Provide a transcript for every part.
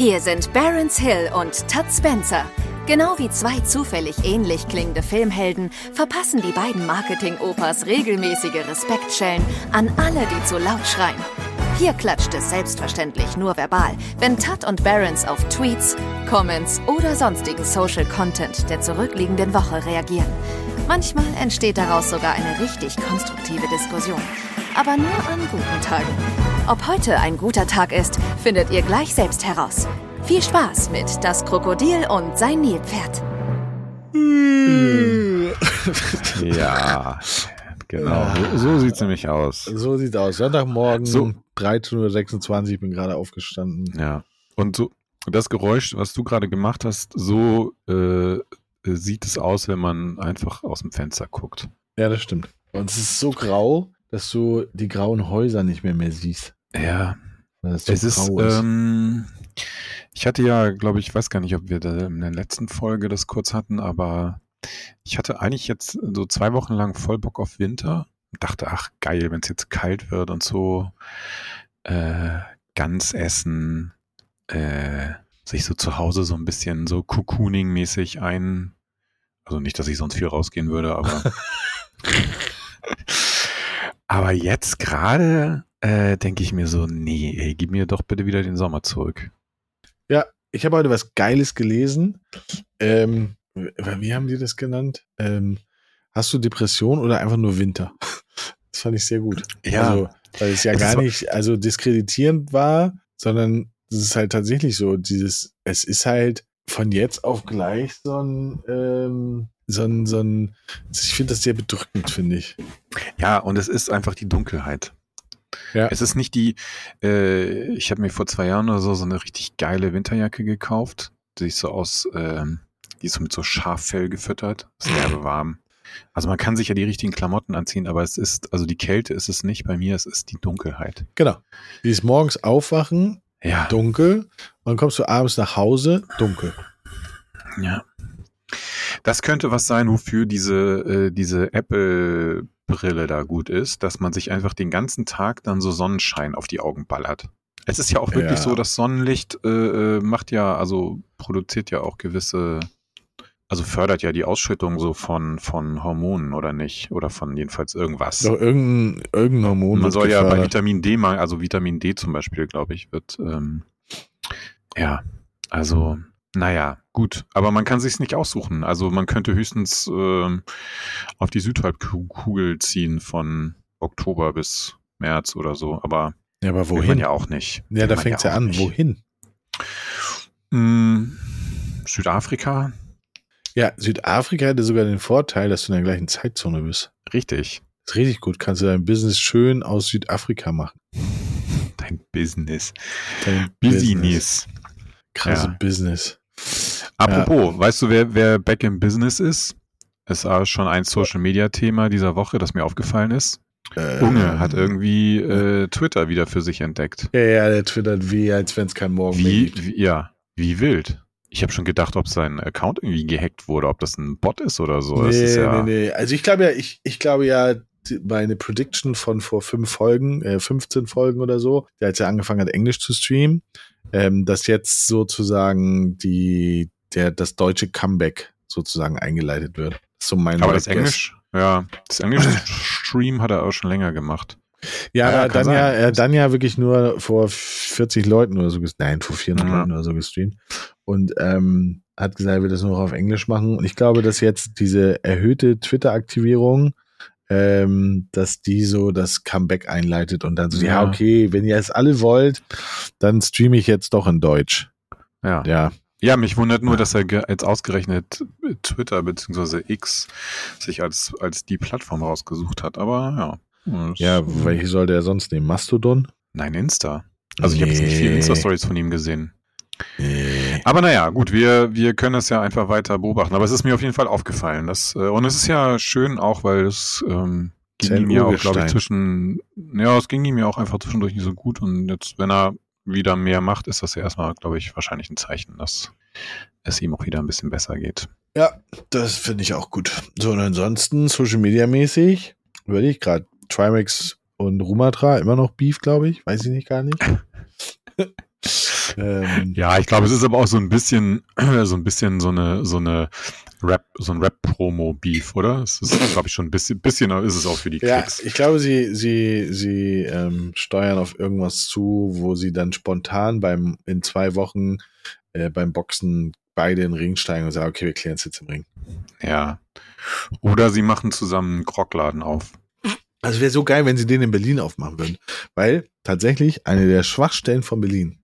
Hier sind Barron's Hill und Todd Spencer. Genau wie zwei zufällig ähnlich klingende Filmhelden verpassen die beiden Marketing-Opas regelmäßige Respektschellen an alle, die zu laut schreien. Hier klatscht es selbstverständlich nur verbal, wenn Todd und Barron's auf Tweets, Comments oder sonstigen Social Content der zurückliegenden Woche reagieren. Manchmal entsteht daraus sogar eine richtig konstruktive Diskussion. Aber nur an guten Tagen. Ob heute ein guter Tag ist, findet ihr gleich selbst heraus. Viel Spaß mit Das Krokodil und sein Nilpferd. Ja, genau. So sieht es nämlich aus. So sieht es aus. Sonntagmorgen, so. 13.26 Uhr, ich bin gerade aufgestanden. Ja, und so das Geräusch, was du gerade gemacht hast, so sieht es aus, wenn man einfach aus dem Fenster guckt. Ja, das stimmt. Und es ist so grau, dass du die grauen Häuser nicht mehr siehst. Ja. Ich hatte ja, glaube ich, weiß gar nicht, ob wir da in der letzten Folge das kurz hatten, aber ich hatte eigentlich jetzt so 2 Wochen lang voll Bock auf Winter und dachte, ach geil, wenn es jetzt kalt wird und so, Gans essen, sich so zu Hause so ein bisschen so Cocooning-mäßig ein, also nicht, dass ich sonst viel rausgehen würde, aber aber jetzt gerade denke ich mir so, nee, ey, gib mir doch bitte wieder den Sommer zurück. Ja, ich habe heute was Geiles gelesen. Wie haben die das genannt? Hast du Depression oder einfach nur Winter? Das fand ich sehr gut. Ja. Also, weil es ja gar nicht also diskreditierend war, sondern es ist halt tatsächlich so, es ist halt von jetzt auf gleich so ein ich finde das sehr bedrückend, finde ich. Ja, und es ist einfach die Dunkelheit. Ja. Es ist nicht die, ich habe mir vor 2 Jahren oder so eine richtig geile Winterjacke gekauft, die ist so mit so Schaffell gefüttert, ist werbewarm. Also man kann sich ja die richtigen Klamotten anziehen, aber es ist, also die Kälte ist es nicht bei mir, es ist die Dunkelheit. Genau, dieses morgens aufwachen, ja. Dunkel, und dann kommst du abends nach Hause, dunkel. Ja. Das könnte was sein, wofür diese Apple-Brille da gut ist, dass man sich einfach den ganzen Tag dann so Sonnenschein auf die Augen ballert. Es ist ja auch wirklich so, dass Sonnenlicht produziert ja auch gewisse, also fördert ja die Ausschüttung so von Hormonen oder nicht, oder von jedenfalls irgendwas. Doch, irgendein Hormon. Man soll gefördert. Ja bei Vitamin D mal, also Vitamin D zum Beispiel, glaube ich, wird, naja, gut, aber man kann sich's nicht aussuchen. Also man könnte höchstens auf die Südhalbkugel ziehen von Oktober bis März oder so, aber, ja, aber wohin? Will man ja auch nicht. Ja, da fängt's ja an. Nicht. Wohin? Südafrika? Ja, Südafrika hätte sogar den Vorteil, dass du in der gleichen Zeitzone bist. Richtig. Das ist richtig gut. Kannst du dein Business schön aus Südafrika machen. Dein Business. Krasse Business. Apropos, weißt du, wer back in Business ist? Es war schon ein Social-Media-Thema dieser Woche, das mir aufgefallen ist. Unge hat irgendwie Twitter wieder für sich entdeckt. Ja, der twittert wie, als wenn es kein Morgen mehr gibt. Wie wild. Ich habe schon gedacht, ob sein Account irgendwie gehackt wurde, ob das ein Bot ist oder so. Nee. Also ich glaube ja, meine Prediction von vor 15 Folgen oder so, als er angefangen hat, Englisch zu streamen, dass jetzt sozusagen das deutsche Comeback sozusagen eingeleitet wird. So mein Aber das Guess. Das Englisch-Stream hat er auch schon länger gemacht. Ja, dann wirklich nur vor 40 Leuten oder so, nein, vor 400 Leuten oder so gestreamt. Und hat gesagt, er will das nur noch auf Englisch machen. Und ich glaube, dass jetzt diese erhöhte Twitter-Aktivierung dass die so das Comeback einleitet und dann so, okay, wenn ihr es alle wollt, dann streame ich jetzt doch in Deutsch. Ja, mich wundert nur, dass er jetzt ausgerechnet Twitter bzw. X sich als die Plattform rausgesucht hat, aber ja. Ja, welche sollte er sonst nehmen? Mastodon? Nein, Insta. Also ich habe jetzt nicht viele Insta-Stories von ihm gesehen. Aber naja, gut, wir können das ja einfach weiter beobachten. Aber es ist mir auf jeden Fall aufgefallen. Und es ist ja schön auch, weil es ging ihm ja auch, glaube ich, es ging ihm ja auch einfach zwischendurch nicht so gut. Und jetzt, wenn er wieder mehr macht, ist das ja erstmal, glaube ich, wahrscheinlich ein Zeichen, dass es ihm auch wieder ein bisschen besser geht. Ja, das finde ich auch gut. So, und ansonsten, Social Media mäßig, überlege ich gerade, Trimax und Rumatra, immer noch Beef, glaube ich. Weiß ich nicht, gar nicht. Ja, ich glaube, es ist aber auch so ein bisschen so ein Rap-Promo-Beef, oder? Es ist, glaube ich, schon ein bisschen ist es auch für die Klicks. Ja, ich glaube, sie steuern auf irgendwas zu, wo sie dann spontan in 2 Wochen beim Boxen beide in den Ring steigen und sagen, okay, wir klären es jetzt im Ring. Ja. Oder sie machen zusammen einen Krogladen auf. Also wäre so geil, wenn sie den in Berlin aufmachen würden. Weil tatsächlich eine der Schwachstellen von Berlin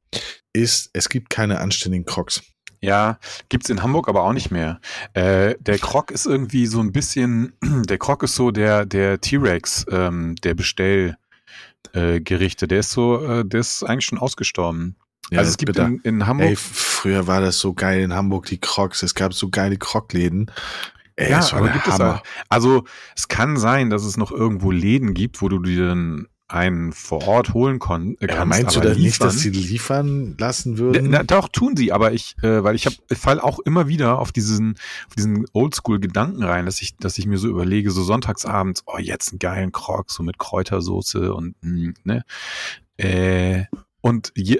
ist, es gibt keine anständigen Croques. Ja, gibt's in Hamburg aber auch nicht mehr. Der Croque ist irgendwie so ein bisschen, der Croque ist so der T-Rex, der Bestellgerichte. Der ist so, der ist eigentlich schon ausgestorben. Ja, also es gibt in Hamburg. Ey, früher war das so geil in Hamburg, die Croques. Es gab so geile Croque-Läden. Ey, ja, aber gibt es auch. Also es kann sein, dass es noch irgendwo Läden gibt, wo du dir dann einen vor Ort holen kannst. Ja, meinst du dann nicht, dass sie liefern lassen würden? Na, doch, tun sie, aber ich fall auch immer wieder auf diesen Oldschool-Gedanken rein, dass ich mir so überlege, so sonntagsabends, oh, jetzt einen geilen Croque, so mit Kräutersoße und ne?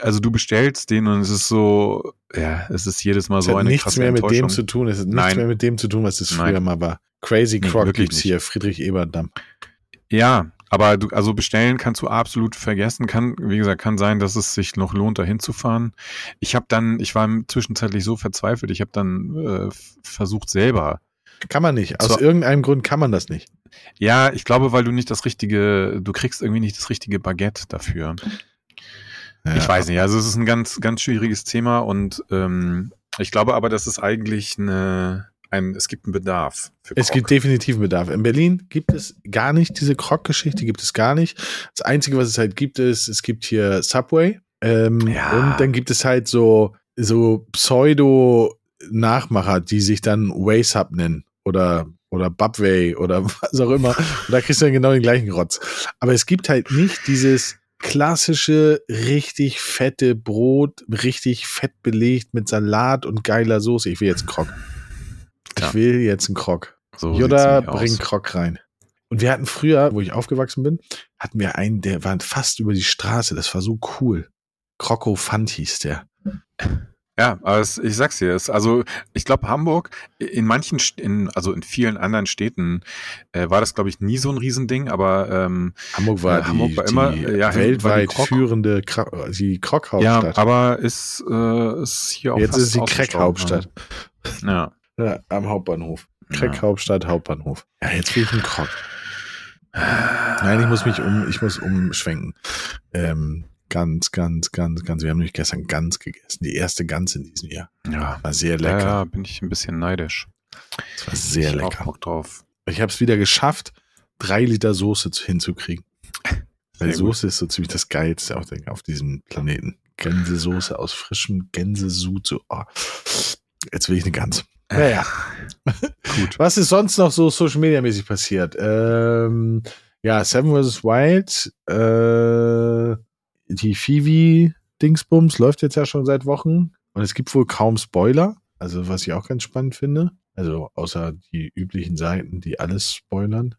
Also du bestellst den und es ist so, ja, es ist jedes Mal so eine krasse Enttäuschung. Es hat nichts mehr mit dem zu tun, was es früher mal war. Crazy Croque gibt's hier, Friedrich-Ebert-Damm. Ja, aber also bestellen kannst du absolut vergessen. Wie gesagt, kann sein, dass es sich noch lohnt, da hinzufahren. Ich war zwischenzeitlich so verzweifelt, ich habe dann versucht selber. Kann man nicht. Aus irgendeinem Grund kann man das nicht. Ja, ich glaube, weil du kriegst irgendwie nicht das richtige Baguette dafür. Ja. Ich weiß nicht, also es ist ein ganz, ganz schwieriges Thema und ich glaube aber, dass es eigentlich es gibt einen Bedarf für Croque. Es gibt definitiv einen Bedarf. In Berlin gibt es gar nicht diese Croque-Geschichte, gibt es gar nicht. Das Einzige, was es halt gibt, ist, es gibt hier Subway und dann gibt es halt so Pseudo-Nachmacher, die sich dann Way-Sub nennen oder Bubway oder was auch immer. Und da kriegst du dann genau den gleichen Rotz. Aber es gibt halt nicht dieses klassische, richtig fette Brot, richtig fett belegt mit Salat und geiler Soße. Ich will jetzt Croque. Ja. Ich will jetzt einen Croque. So Yoda, bring Croque rein. Und wir hatten früher, wo ich aufgewachsen bin, hatten wir einen, der war fast über die Straße. Das war so cool. Krokofant hieß der. Ja, aber ich sag's dir, ich glaube, Hamburg, in vielen anderen Städten war das, glaube ich, nie so ein Riesending, aber Hamburg war immer weltweit führende Croque-Hauptstadt. Ja, aber ist hier auch jetzt fast ist die Crack-Hauptstadt. Ja. Ja, am Hauptbahnhof. Crack-Hauptstadt, Hauptbahnhof. Ja, jetzt will ich einen Croque. Nein, ich muss umschwenken. Ganz, ganz, ganz, ganz. Wir haben nämlich gestern Gans gegessen. Die erste Gans in diesem Jahr. Ja. War sehr lecker. Ja, bin ich ein bisschen neidisch. Das war sehr lecker. Ich hab auch Bock drauf. Ich habe es wieder geschafft, 3 Liter Soße hinzukriegen. Weil Soße ist so ziemlich das Geilste auf diesem Planeten. Gänsesoße aus frischem Gänsesud. So, oh. Jetzt will ich eine Gans. Naja. Gut. Was ist sonst noch so Social-Media-mäßig passiert? Ja, Seven vs. Wild. Die Fivi-Dingsbums läuft jetzt ja schon seit Wochen und es gibt wohl kaum Spoiler, also was ich auch ganz spannend finde, also außer die üblichen Seiten, die alles spoilern.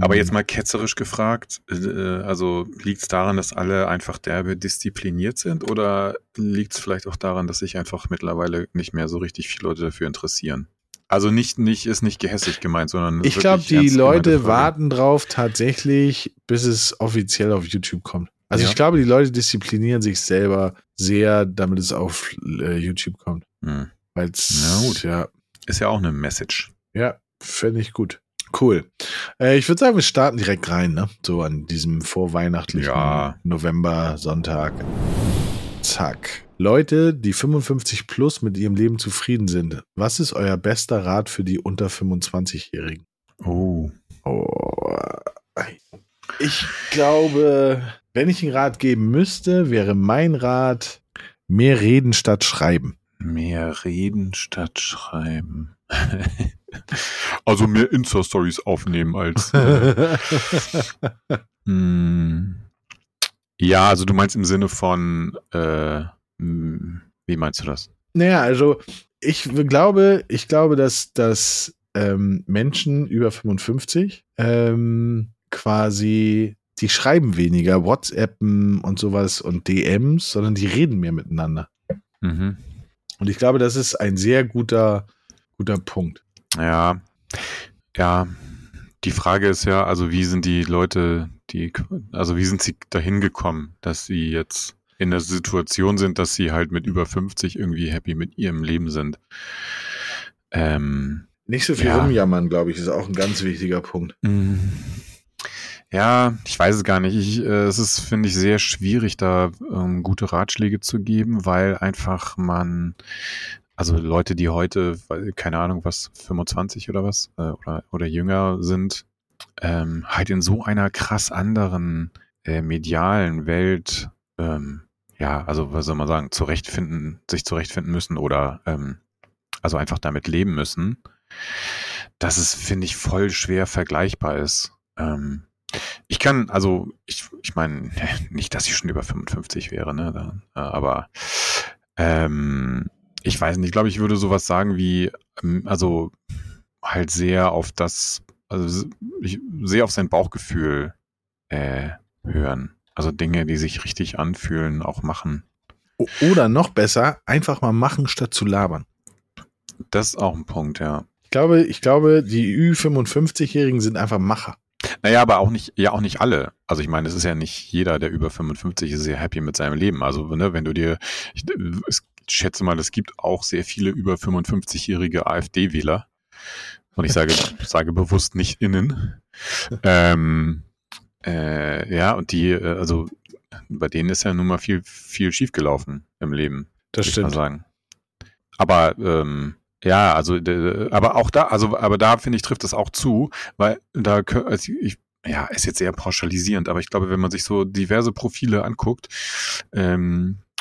Aber jetzt mal ketzerisch gefragt, also liegt es daran, dass alle einfach derbe diszipliniert sind oder liegt es vielleicht auch daran, dass sich einfach mittlerweile nicht mehr so richtig viele Leute dafür interessieren? Also nicht ist nicht gehässig gemeint, sondern ich glaube, die Leute warten drauf tatsächlich, bis es offiziell auf YouTube kommt. Also ja. Ich glaube, die Leute disziplinieren sich selber sehr, damit es auf YouTube kommt. Hm. Weil's, na gut. Ja. Ist ja auch eine Message. Ja, fände ich gut. Cool. Ich würde sagen, wir starten direkt rein, ne? So an diesem vorweihnachtlichen November-Sonntag. Zack. Leute, die 55 plus mit ihrem Leben zufrieden sind. Was ist euer bester Rat für die unter 25-Jährigen? Oh. Ich glaube, wenn ich einen Rat geben müsste, wäre mein Rat, mehr reden statt schreiben. Mehr reden statt schreiben. Also mehr Insta-Stories aufnehmen als... Ja, also du meinst im Sinne von... wie meinst du das? Naja, also ich glaube, dass Menschen über 55 quasi... Die schreiben weniger WhatsAppen und sowas und DMs, sondern die reden mehr miteinander. Mhm. Und ich glaube, das ist ein sehr guter Punkt. Ja. Die Frage ist ja, also wie sind die Leute, wie sind sie dahin gekommen, dass sie jetzt in der Situation sind, dass sie halt mit über 50 irgendwie happy mit ihrem Leben sind. Nicht so viel rumjammern, glaube ich, ist auch ein ganz wichtiger Punkt. Ja, ich weiß es gar nicht. Es ist, finde ich, sehr schwierig, da gute Ratschläge zu geben, weil einfach also Leute, die heute, keine Ahnung, was, 25 oder was, oder jünger sind, halt in so einer krass anderen medialen Welt, also was soll man sagen, sich zurechtfinden müssen oder also einfach damit leben müssen, dass es, finde ich, voll schwer vergleichbar ist. Ich meine, nicht, dass ich schon über 55 wäre, ne? Aber ich weiß nicht, ich glaube, ich würde sowas sagen wie, also halt sehr auf das, also ich sehe auf sein Bauchgefühl hören. Also Dinge, die sich richtig anfühlen, auch machen. Oder noch besser, einfach mal machen, statt zu labern. Das ist auch ein Punkt, ja. Ich glaube, die Ü-55-Jährigen sind einfach Macher. Naja, aber auch nicht alle. Also ich meine, es ist ja nicht jeder, der über 55 ist, sehr happy mit seinem Leben. Also wenn du dir, ich schätze mal, es gibt auch sehr viele über 55-jährige AfD-Wähler. Und ich sage bewusst nicht innen. Und die, also bei denen ist ja nun mal viel, viel schiefgelaufen im Leben. Das stimmt. Muss ich mal sagen. Aber, aber auch da, aber da finde ich, trifft das auch zu, weil da, ist jetzt eher pauschalisierend, aber ich glaube, wenn man sich so diverse Profile anguckt,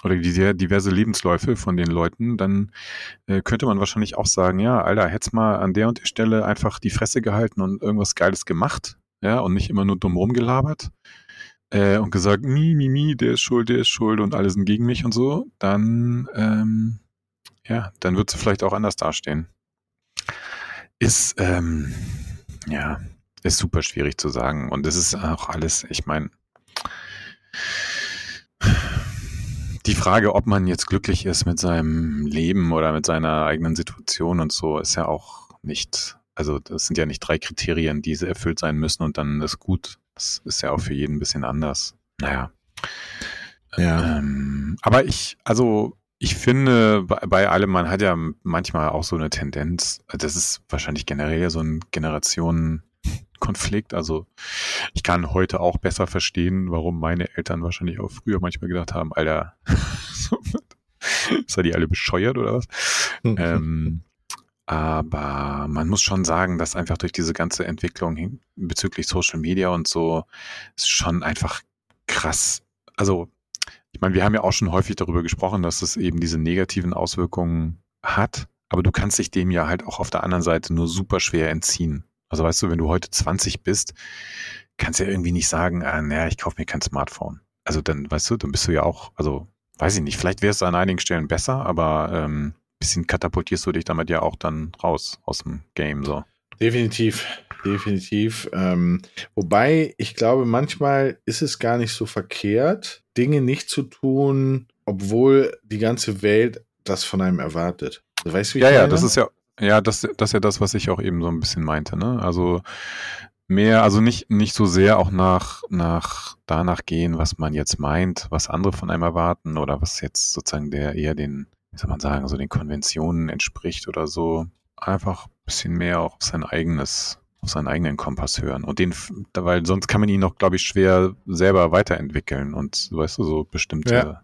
oder diverse Lebensläufe von den Leuten, dann könnte man wahrscheinlich auch sagen, ja, Alter, hätt's mal an der und der Stelle einfach die Fresse gehalten und irgendwas Geiles gemacht, ja, und nicht immer nur dumm rumgelabert, und gesagt, der ist schuld und alle sind gegen mich und so, dann, dann wird sie vielleicht auch anders dastehen. Ist super schwierig zu sagen. Und es ist auch alles, ich meine, die Frage, ob man jetzt glücklich ist mit seinem Leben oder mit seiner eigenen Situation und so, ist ja auch nicht, also das sind ja nicht 3 Kriterien, die erfüllt sein müssen und dann ist gut. Das ist ja auch für jeden ein bisschen anders. Naja. Ja. Aber ich finde, bei allem, man hat ja manchmal auch so eine Tendenz, das ist wahrscheinlich generell so ein Generationenkonflikt. Also ich kann heute auch besser verstehen, warum meine Eltern wahrscheinlich auch früher manchmal gedacht haben, Alter, seid ihr alle bescheuert oder was? Aber man muss schon sagen, dass einfach durch diese ganze Entwicklung bezüglich Social Media und so, ist schon einfach krass, also ich meine, wir haben ja auch schon häufig darüber gesprochen, dass es eben diese negativen Auswirkungen hat, aber du kannst dich dem ja halt auch auf der anderen Seite nur super schwer entziehen. Also weißt du, wenn du heute 20 bist, kannst du ja irgendwie nicht sagen, ich kaufe mir kein Smartphone. Also dann, weißt du, dann bist du ja auch, also weiß ich nicht, vielleicht wärst du an einigen Stellen besser, aber ein bisschen katapultierst du dich damit ja auch dann raus aus dem Game, so. Definitiv. Wobei, ich glaube, manchmal ist es gar nicht so verkehrt, Dinge nicht zu tun, obwohl die ganze Welt das von einem erwartet. Also, weißt du, wie ich meine? Das ist ja das, was ich auch eben so ein bisschen meinte, ne? Also mehr, also nicht so sehr auch nach danach gehen, was man jetzt meint, was andere von einem erwarten oder was jetzt sozusagen den Konventionen entspricht oder so. Einfach ein bisschen mehr auch auf seinen eigenen Kompass hören. Und weil sonst kann man ihn noch, glaube ich, schwer selber weiterentwickeln und, weißt du, so bestimmte,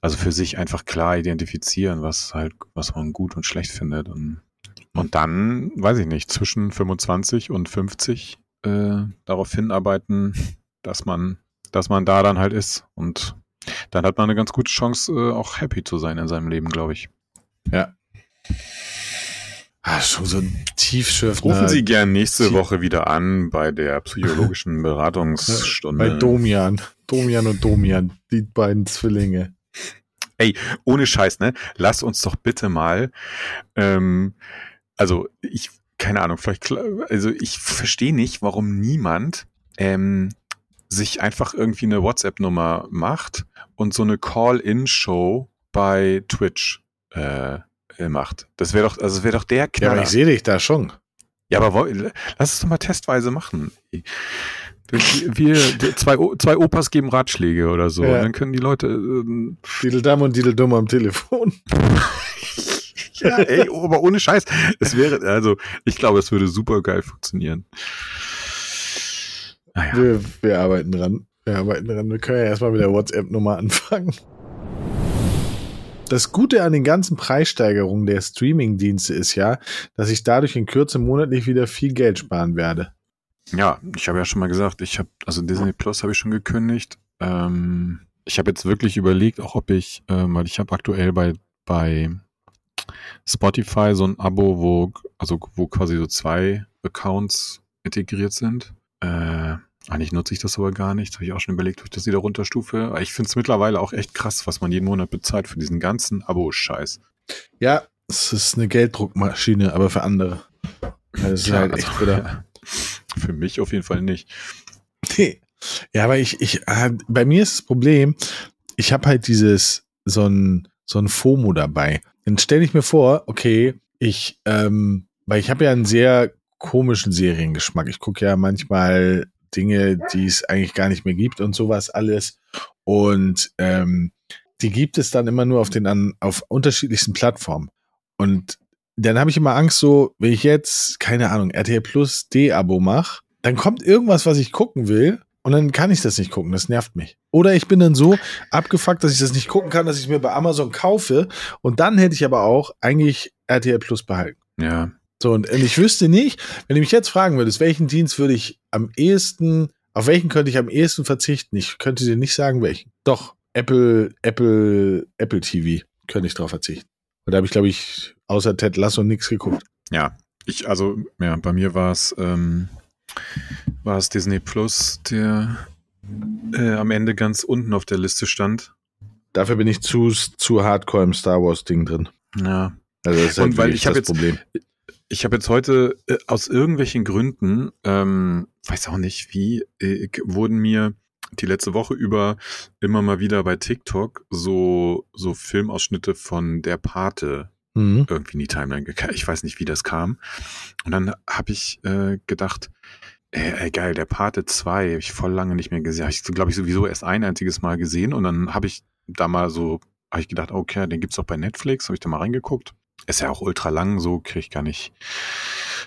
also für sich einfach klar identifizieren, was man gut und schlecht findet. Und dann, weiß ich nicht, zwischen 25 und 50 darauf hinarbeiten, dass man da dann halt ist. Und dann hat man eine ganz gute Chance, auch happy zu sein in seinem Leben, glaube ich. Ja. Ah, schon so ein tiefschürfender. Rufen Sie gern nächste Woche wieder an bei der psychologischen Beratungsstunde. Bei Domian. Domian und Domian, die beiden Zwillinge. Ey, ohne Scheiß, ne? Lass uns doch bitte mal, keine Ahnung, vielleicht, also ich verstehe nicht, warum niemand sich einfach irgendwie eine WhatsApp-Nummer macht und so eine Call-In-Show bei Twitch macht. Das wäre doch, also es wäre doch der Knaller. Ja, aber ich sehe dich da schon. Ja, aber lass es doch mal testweise machen. Wir zwei Opas geben Ratschläge oder so. Ja. Und dann können die Leute Dideldam und Dideldum am Telefon. Ja, ey, aber ohne Scheiß. Es wäre, also ich glaube, es würde super geil funktionieren. Naja. Wir arbeiten dran. Wir können ja erstmal mit der WhatsApp-Nummer anfangen. Das Gute an den ganzen Preissteigerungen der Streaming-Dienste ist ja, dass ich dadurch in Kürze monatlich wieder viel Geld sparen werde. Ja, ich habe ja schon mal gesagt, also Disney Plus habe ich schon gekündigt. Ich habe jetzt wirklich überlegt, auch ob ich, weil ich habe aktuell bei Spotify so ein Abo, wo quasi so zwei Accounts integriert sind. Eigentlich nutze ich das aber gar nicht. Habe ich auch schon überlegt, ob ich das wieder runterstufe. Ich finde es mittlerweile auch echt krass, was man jeden Monat bezahlt für diesen ganzen Abo-Scheiß. Ja, es ist eine Gelddruckmaschine, aber für andere. Das ist ja, halt echt also, wieder... Ja. Für mich auf jeden Fall nicht. Nee. Ja, aber bei mir ist das Problem, ich habe halt so ein FOMO dabei. Dann stelle ich mir vor, okay, weil ich habe ja einen sehr komischen Seriengeschmack. Ich gucke ja manchmal Dinge, die es eigentlich gar nicht mehr gibt und sowas alles. Und die gibt es dann immer nur auf unterschiedlichsten Plattformen. Und dann habe ich immer Angst, so, wenn ich jetzt, keine Ahnung, RTL Plus D-Abo mache, dann kommt irgendwas, was ich gucken will und dann kann ich das nicht gucken, das nervt mich. Oder ich bin dann so abgefuckt, dass ich das nicht gucken kann, dass ich es mir bei Amazon kaufe und dann hätte ich aber auch eigentlich RTL Plus behalten. Ja. So, und ich wüsste nicht, wenn du mich jetzt fragen würdest, auf welchen könnte ich am ehesten verzichten? Ich könnte dir nicht sagen, welchen. Doch, Apple TV könnte ich drauf verzichten. Und da habe ich, glaube ich, außer Ted Lasso nichts geguckt. Ja, bei mir war es Disney Plus, der am Ende ganz unten auf der Liste stand. Dafür bin ich zu hardcore im Star Wars Ding drin. Ja. Also das ist halt wirklich das Problem. Ich habe jetzt heute aus irgendwelchen Gründen, weiß auch nicht wie, wurden mir die letzte Woche über immer mal wieder bei TikTok so Filmausschnitte von Der Pate irgendwie in die Timeline gekommen. Ich weiß nicht, wie das kam. Und dann habe ich gedacht, geil, Der Pate 2 habe ich voll lange nicht mehr gesehen. Habe ich, glaube ich, sowieso erst ein einziges Mal gesehen. Und dann habe ich gedacht, okay, den gibt's doch bei Netflix. Habe ich da mal reingeguckt. Ist ja auch ultra lang, so kriege ich gar nicht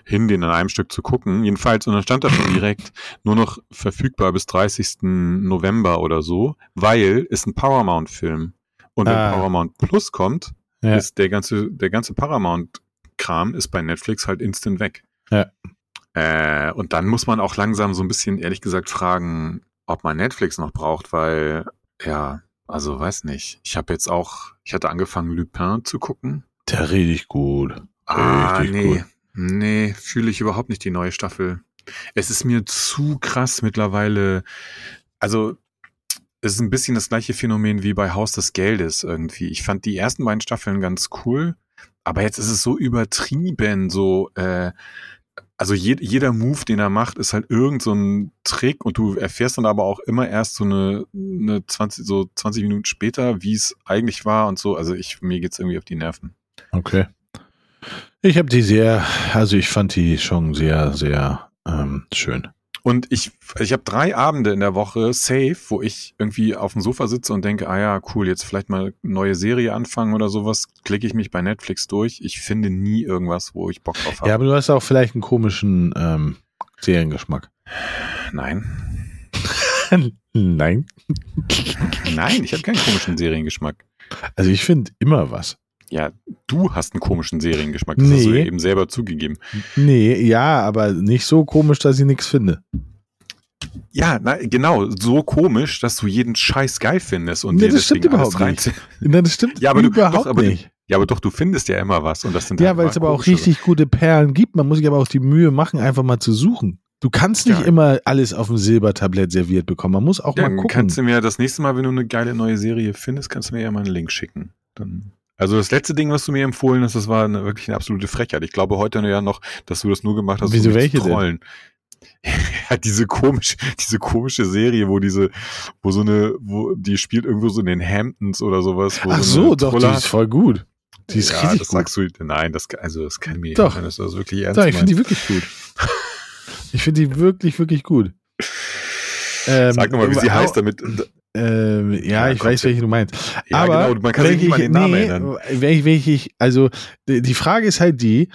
hin, den an einem Stück zu gucken. Jedenfalls, und dann stand da schon direkt nur noch verfügbar bis 30. November oder so, weil ist ein Paramount-Film. Und wenn Paramount Plus kommt, ja, ist der ganze Paramount-Kram ist bei Netflix halt instant weg. Ja. Und dann muss man auch langsam so ein bisschen, ehrlich gesagt, fragen, ob man Netflix noch braucht, weil, ja, also weiß nicht. Ich hatte angefangen, Lupin zu gucken. Der richtig gut. Gut. Nee, fühle ich überhaupt nicht die neue Staffel. Es ist mir zu krass mittlerweile. Also, es ist ein bisschen das gleiche Phänomen wie bei Haus des Geldes irgendwie. Ich fand die ersten beiden Staffeln ganz cool, aber jetzt ist es so übertrieben, so, also jeder Move, den er macht, ist halt irgend so ein Trick und du erfährst dann aber auch immer erst so eine 20 Minuten später, wie es eigentlich war und so. Also mir geht's irgendwie auf die Nerven. Okay. Ich fand die schon sehr, sehr schön. Und ich habe 3 Abende in der Woche safe, wo ich irgendwie auf dem Sofa sitze und denke, ah ja, cool, jetzt vielleicht mal eine neue Serie anfangen oder sowas, klicke ich mich bei Netflix durch. Ich finde nie irgendwas, wo ich Bock drauf habe. Ja, aber du hast auch vielleicht einen komischen Seriengeschmack. Nein. Nein. Nein, ich habe keinen komischen Seriengeschmack. Also ich finde immer was. Ja, du hast einen komischen Seriengeschmack, das hast du eben selber zugegeben. Nee, ja, aber nicht so komisch, dass ich nichts finde. Ja, genau, so komisch, dass du jeden Scheiß geil findest. Und das stimmt überhaupt nicht. Das stimmt überhaupt nicht. Ja, aber doch, du findest ja immer was. Und das sind ja, weil es aber auch richtig gute Perlen gibt. Man muss sich aber auch die Mühe machen, einfach mal zu suchen. Du kannst nicht immer alles auf dem Silbertablett serviert bekommen. Man muss auch mal gucken. Kannst du mir das nächste Mal, wenn du eine geile neue Serie findest, kannst du mir ja mal einen Link schicken. Dann... Also das letzte Ding, was du mir empfohlen hast, das war wirklich eine absolute Frechheit. Ich glaube heute noch, dass du das nur gemacht hast, um zu trollen. Ja, diese komische Serie, wo die spielt irgendwo so in den Hamptons oder sowas. Wo die ist voll gut. Die ist richtig das gut. Sagst du, nein, das kann mir nicht sein, dass du das wirklich ernst meinst. Ich finde die wirklich gut. Ich finde die wirklich, wirklich gut. Sag nochmal, wie sie heißt, damit... ich weiß, welche du meinst. Ja, aber genau, man kann sich nicht mal den Namen erinnern. Die Frage ist halt die,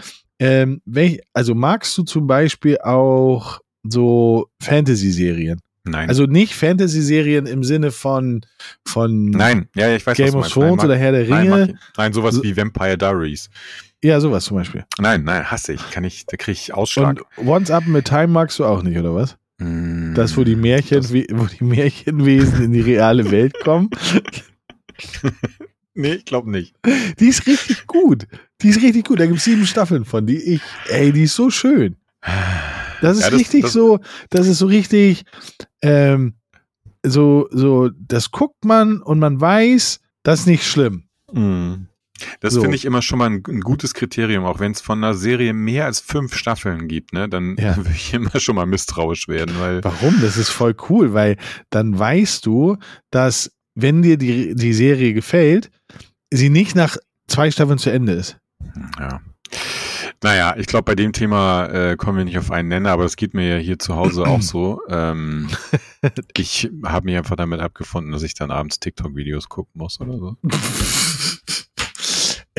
magst du zum Beispiel auch so Fantasy-Serien? Nein. Also nicht Fantasy-Serien im Sinne von nein. Ja, ich weiß, Game of Thrones oder Herr der Ringe. Nein, sowas wie Vampire Diaries. Ja, sowas zum Beispiel. Nein, hasse ich. Da kriege ich Ausschlag. Und Once Upon a Time magst du auch nicht, oder was? Das, wo die Märchenwesen in die reale Welt kommen. Nee, ich glaube nicht. Die ist richtig gut. Da gibt es 7 Staffeln von. Die ist so schön. Das ist so richtig, das guckt man und man weiß, das ist nicht schlimm. Das finde ich immer schon mal ein gutes Kriterium, auch wenn es von einer Serie mehr als 5 Staffeln gibt, ne, dann würde ich immer schon mal misstrauisch werden. Warum? Das ist voll cool, weil dann weißt du, dass, wenn dir die Serie gefällt, sie nicht nach 2 Staffeln zu Ende ist. Ja. Naja, ich glaube, bei dem Thema kommen wir nicht auf einen Nenner, aber das geht mir ja hier zu Hause auch so. Ich habe mich einfach damit abgefunden, dass ich dann abends TikTok-Videos gucken muss oder so.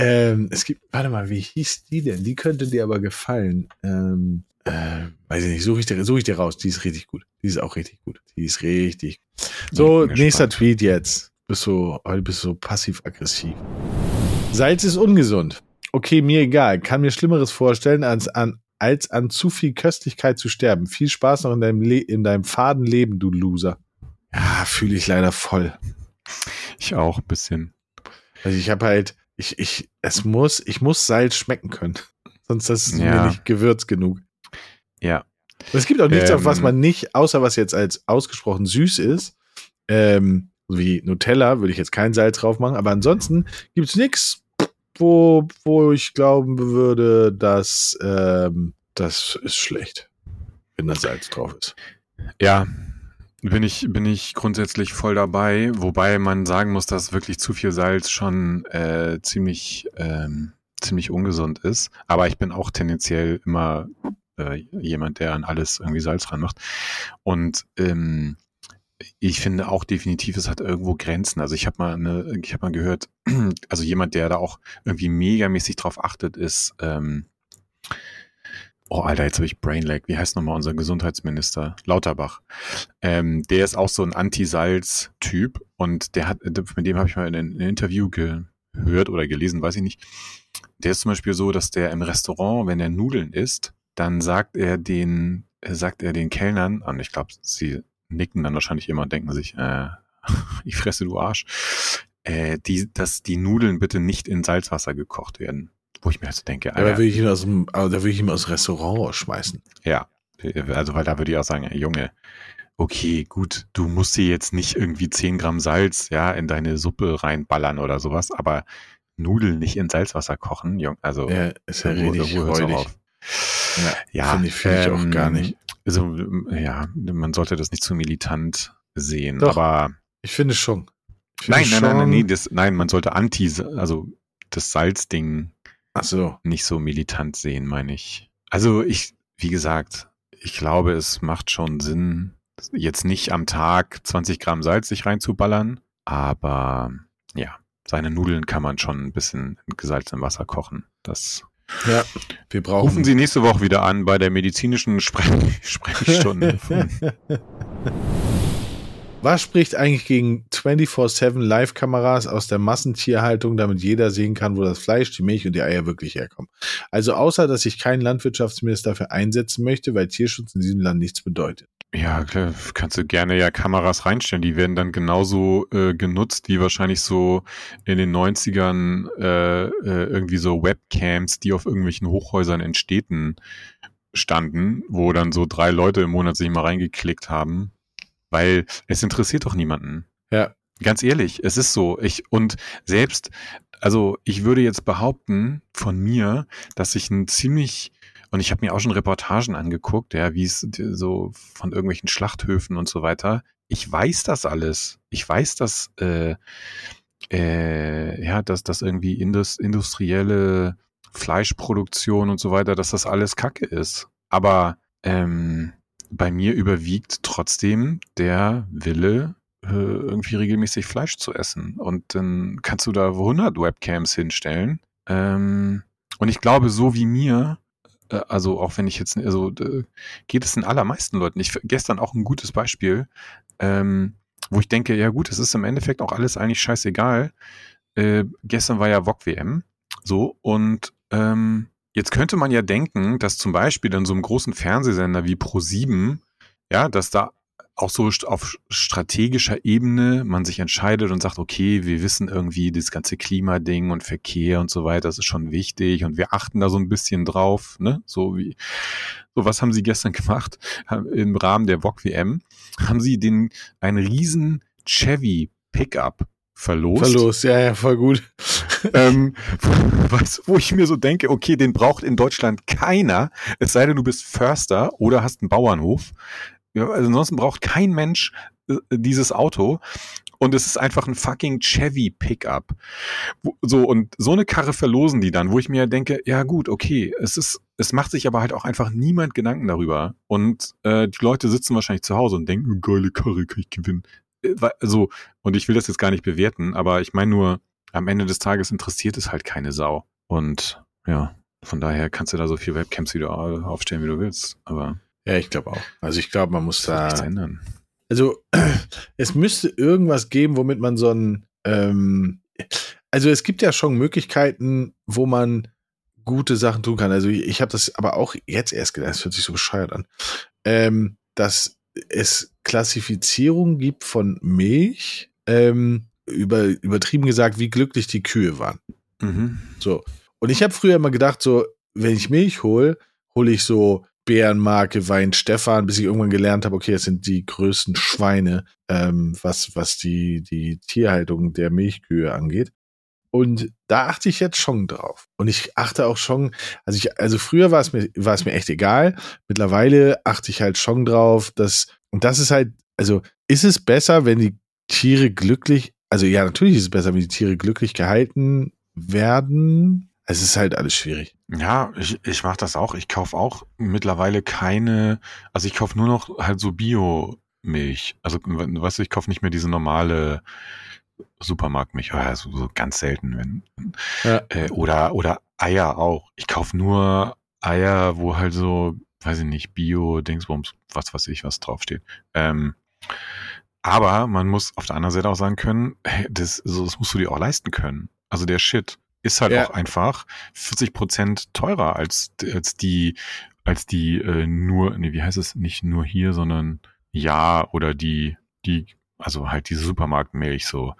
Warte mal, wie hieß die denn? Die könnte dir aber gefallen. Weiß ich nicht, suche ich dir raus. Die ist richtig gut. So, nächster Tweet jetzt. Heute bist du so passiv-aggressiv. Salz ist ungesund. Okay, mir egal. Kann mir Schlimmeres vorstellen, als an zu viel Köstlichkeit zu sterben. Viel Spaß noch in deinem faden Leben, du Loser. Ja, fühle ich leider voll. Ich auch ein bisschen. Also ich habe halt... Ich muss Salz schmecken können. Sonst ist es mir nicht Gewürz genug. Ja. Und es gibt auch nichts, auf was man nicht, außer was jetzt als ausgesprochen süß ist, wie Nutella, würde ich jetzt kein Salz drauf machen, aber ansonsten gibt es nichts, wo ich glauben würde, dass das ist schlecht, wenn da Salz drauf ist. Ja. Bin ich grundsätzlich voll dabei, wobei man sagen muss, dass wirklich zu viel Salz schon ziemlich ungesund ist. Aber ich bin auch tendenziell immer jemand, der an alles irgendwie Salz reinmacht. Und ich finde auch definitiv, es hat irgendwo Grenzen. Also ich habe mal gehört, also jemand, der da auch irgendwie megamäßig drauf achtet, ist oh, Alter, jetzt habe ich Brainlag. Wie heißt nochmal unser Gesundheitsminister? Lauterbach. Der ist auch so ein Anti-Salz-Typ und mit dem habe ich mal ein Interview gehört oder gelesen, weiß ich nicht. Der ist zum Beispiel so, dass der im Restaurant, wenn er Nudeln isst, dann sagt er den Kellnern, und ich glaube, sie nicken dann wahrscheinlich immer und denken sich, ich fresse, du Arsch, dass die Nudeln bitte nicht in Salzwasser gekocht werden. Wo ich mir also denke, Alter, da will ich ihn aus dem Restaurant schmeißen. Ja, also weil da würde ich auch sagen, Junge, okay, gut, du musst dir jetzt nicht irgendwie 10 Gramm Salz in deine Suppe reinballern oder sowas, aber Nudeln nicht in Salzwasser kochen, Junge, also ist ja richtig räudig. Ja, finde ich auch gar nicht. Also, ja, man sollte das nicht zu militant sehen, doch, aber ich finde schon. Nein, man sollte das Salzding nicht so militant sehen, meine ich. Also wie gesagt, ich glaube, es macht schon Sinn, jetzt nicht am Tag 20 Gramm Salz sich reinzuballern, aber ja, seine Nudeln kann man schon ein bisschen in gesalzenem Wasser kochen. Rufen Sie nächste Woche wieder an bei der medizinischen Sprechstunde. Was spricht eigentlich gegen 24/7 Live-Kameras aus der Massentierhaltung, damit jeder sehen kann, wo das Fleisch, die Milch und die Eier wirklich herkommen? Also außer, dass sich kein Landwirtschaftsminister dafür einsetzen möchte, weil Tierschutz in diesem Land nichts bedeutet. Ja, klar, kannst du gerne Kameras reinstellen. Die werden dann genauso genutzt, wie wahrscheinlich so in den 90ern irgendwie so Webcams, die auf irgendwelchen Hochhäusern in Städten standen, wo dann so 3 Leute im Monat sich mal reingeklickt haben. Weil es interessiert doch niemanden. Ja. Ganz ehrlich, es ist so. Ich würde jetzt behaupten von mir, dass ich ein ziemlich Und ich habe mir auch schon Reportagen angeguckt, ja, wie es so von irgendwelchen Schlachthöfen und so weiter. Ich weiß das alles. Ich weiß, dass dass irgendwie industrielle Fleischproduktion und so weiter, dass das alles Kacke ist. Aber bei mir überwiegt trotzdem der Wille, irgendwie regelmäßig Fleisch zu essen. Und dann kannst du da 100 Webcams hinstellen. Und ich glaube, so wie mir, also auch wenn ich jetzt, also geht es den allermeisten Leuten. Gestern auch ein gutes Beispiel, wo ich denke, ja gut, es ist im Endeffekt auch alles eigentlich scheißegal. Gestern war ja VOG-WM. So, und jetzt könnte man ja denken, dass zum Beispiel in so einem großen Fernsehsender wie Pro7, ja, dass da auch so auf strategischer Ebene man sich entscheidet und sagt, okay, wir wissen irgendwie, das ganze Klimading und Verkehr und so weiter, das ist schon wichtig und wir achten da so ein bisschen drauf, ne? So was haben sie gestern gemacht? Im Rahmen der VOG-WM haben sie einen riesen Chevy-Pickup verlost, ja, voll gut. Wo ich mir so denke, okay, den braucht in Deutschland keiner, es sei denn, du bist Förster oder hast einen Bauernhof. Ja, also ansonsten braucht kein Mensch dieses Auto und es ist einfach ein fucking Chevy Pickup. So, und so eine Karre verlosen die dann, wo ich mir denke, ja gut, okay, es macht sich aber halt auch einfach niemand Gedanken darüber und die Leute sitzen wahrscheinlich zu Hause und denken, geile Karre, kann ich gewinnen. So, und ich will das jetzt gar nicht bewerten, aber ich meine nur, am Ende des Tages interessiert es halt keine Sau. Und ja, von daher kannst du da so viel Webcams wieder aufstellen, wie du willst. Aber ja, ich glaube auch. Also ich glaube, man muss da nichts ändern. Also es müsste irgendwas geben, womit man so ein also es gibt ja schon Möglichkeiten, wo man gute Sachen tun kann. Also ich habe das aber auch jetzt erst gedacht, das hört sich so bescheuert an, dass es Klassifizierung gibt von Milch, übertrieben gesagt, wie glücklich die Kühe waren. Mhm. So. Und ich habe früher immer gedacht, so, wenn ich Milch hole ich so Bärenmarke, Weinstefan, bis ich irgendwann gelernt habe, okay, das sind die größten Schweine, was die Tierhaltung der Milchkühe angeht. Und da achte ich jetzt schon drauf. Und ich achte auch schon, also früher war es mir echt egal. Mittlerweile achte ich halt schon drauf, dass, und das ist halt, also ist es besser, wenn die Tiere glücklich, also ja, natürlich ist es besser, wenn die Tiere glücklich gehalten werden. Es ist halt alles schwierig. Ja, ich mache das auch. Ich kaufe auch mittlerweile also ich kaufe nur noch halt so Bio-Milch. Also, weißt du, ich kaufe nicht mehr diese normale Supermarktmilch, also so ganz selten, wenn ja. Oder Eier auch. Ich kaufe nur Eier, wo halt so, weiß ich nicht, Bio, Dingsbums, was weiß ich, was draufsteht. Aber man muss auf der anderen Seite auch sagen können, hey, das musst du dir auch leisten können. Also der Shit ist halt auch einfach 40% teurer als die nur, nee, wie heißt es, nicht nur hier, sondern ja, oder die also halt diese Supermarktmilch so.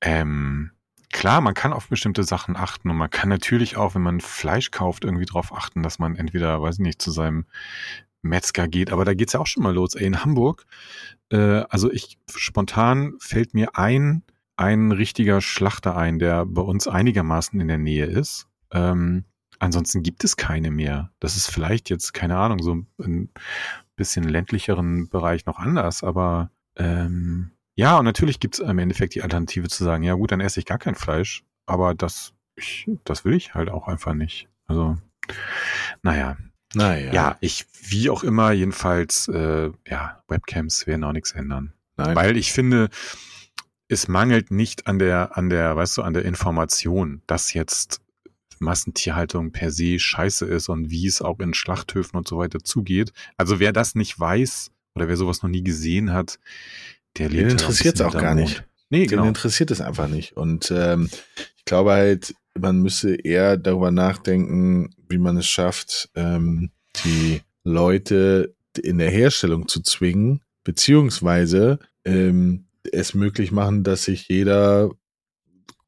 Klar, man kann auf bestimmte Sachen achten und man kann natürlich auch, wenn man Fleisch kauft, irgendwie drauf achten, dass man entweder, weiß ich nicht, zu seinem Metzger geht. Aber da geht's ja auch schon mal los. Ey, in Hamburg, also spontan fällt mir ein richtiger Schlachter ein, der bei uns einigermaßen in der Nähe ist. Ansonsten gibt es keine mehr. Das ist vielleicht jetzt, keine Ahnung, so ein bisschen ländlicheren Bereich noch anders, aber ja, und natürlich gibt es im Endeffekt die Alternative zu sagen, ja gut, dann esse ich gar kein Fleisch, aber das will ich halt auch einfach nicht. Also, naja. Ja, wie auch immer, jedenfalls, Webcams werden auch nichts ändern. Nein. Weil ich finde, es mangelt nicht an der, weißt du, an der Information, dass jetzt Massentierhaltung per se scheiße ist und wie es auch in Schlachthöfen und so weiter zugeht. Also wer das nicht weiß, oder wer sowas noch nie gesehen hat, der lebt. Den interessiert es auch gar nicht. Nee, genau. Den interessiert es einfach nicht. Und ich glaube halt, man müsste eher darüber nachdenken, wie man es schafft, die Leute in der Herstellung zu zwingen, beziehungsweise es möglich machen, dass sich jeder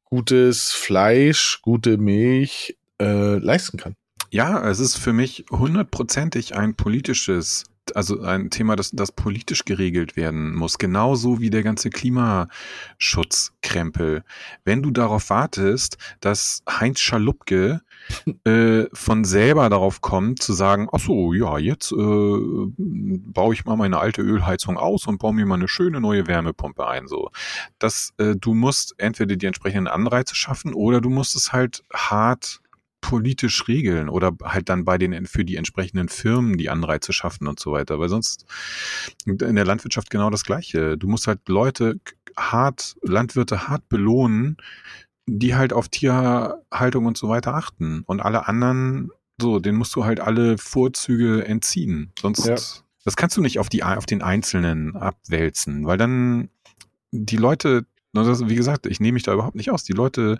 gutes Fleisch, gute Milch leisten kann. Ja, es ist für mich hundertprozentig ein politisches also ein Thema, das politisch geregelt werden muss. Genauso wie der ganze Klimaschutzkrempel. Wenn du darauf wartest, dass Heinz Schalupke von selber darauf kommt, zu sagen, ach so, ja, jetzt baue ich mal meine alte Ölheizung aus und baue mir mal eine schöne neue Wärmepumpe ein. So, dass du musst entweder die entsprechenden Anreize schaffen oder du musst es halt hart politisch regeln oder halt dann für die entsprechenden Firmen die Anreize schaffen und so weiter, weil sonst in der Landwirtschaft genau das Gleiche. Du musst halt Landwirte hart belohnen, die halt auf Tierhaltung und so weiter achten und alle anderen, so, denen musst du halt alle Vorzüge entziehen. Sonst, ja. Das kannst du nicht auf den Einzelnen abwälzen, weil dann die Leute, wie gesagt, ich nehme mich da überhaupt nicht aus, die Leute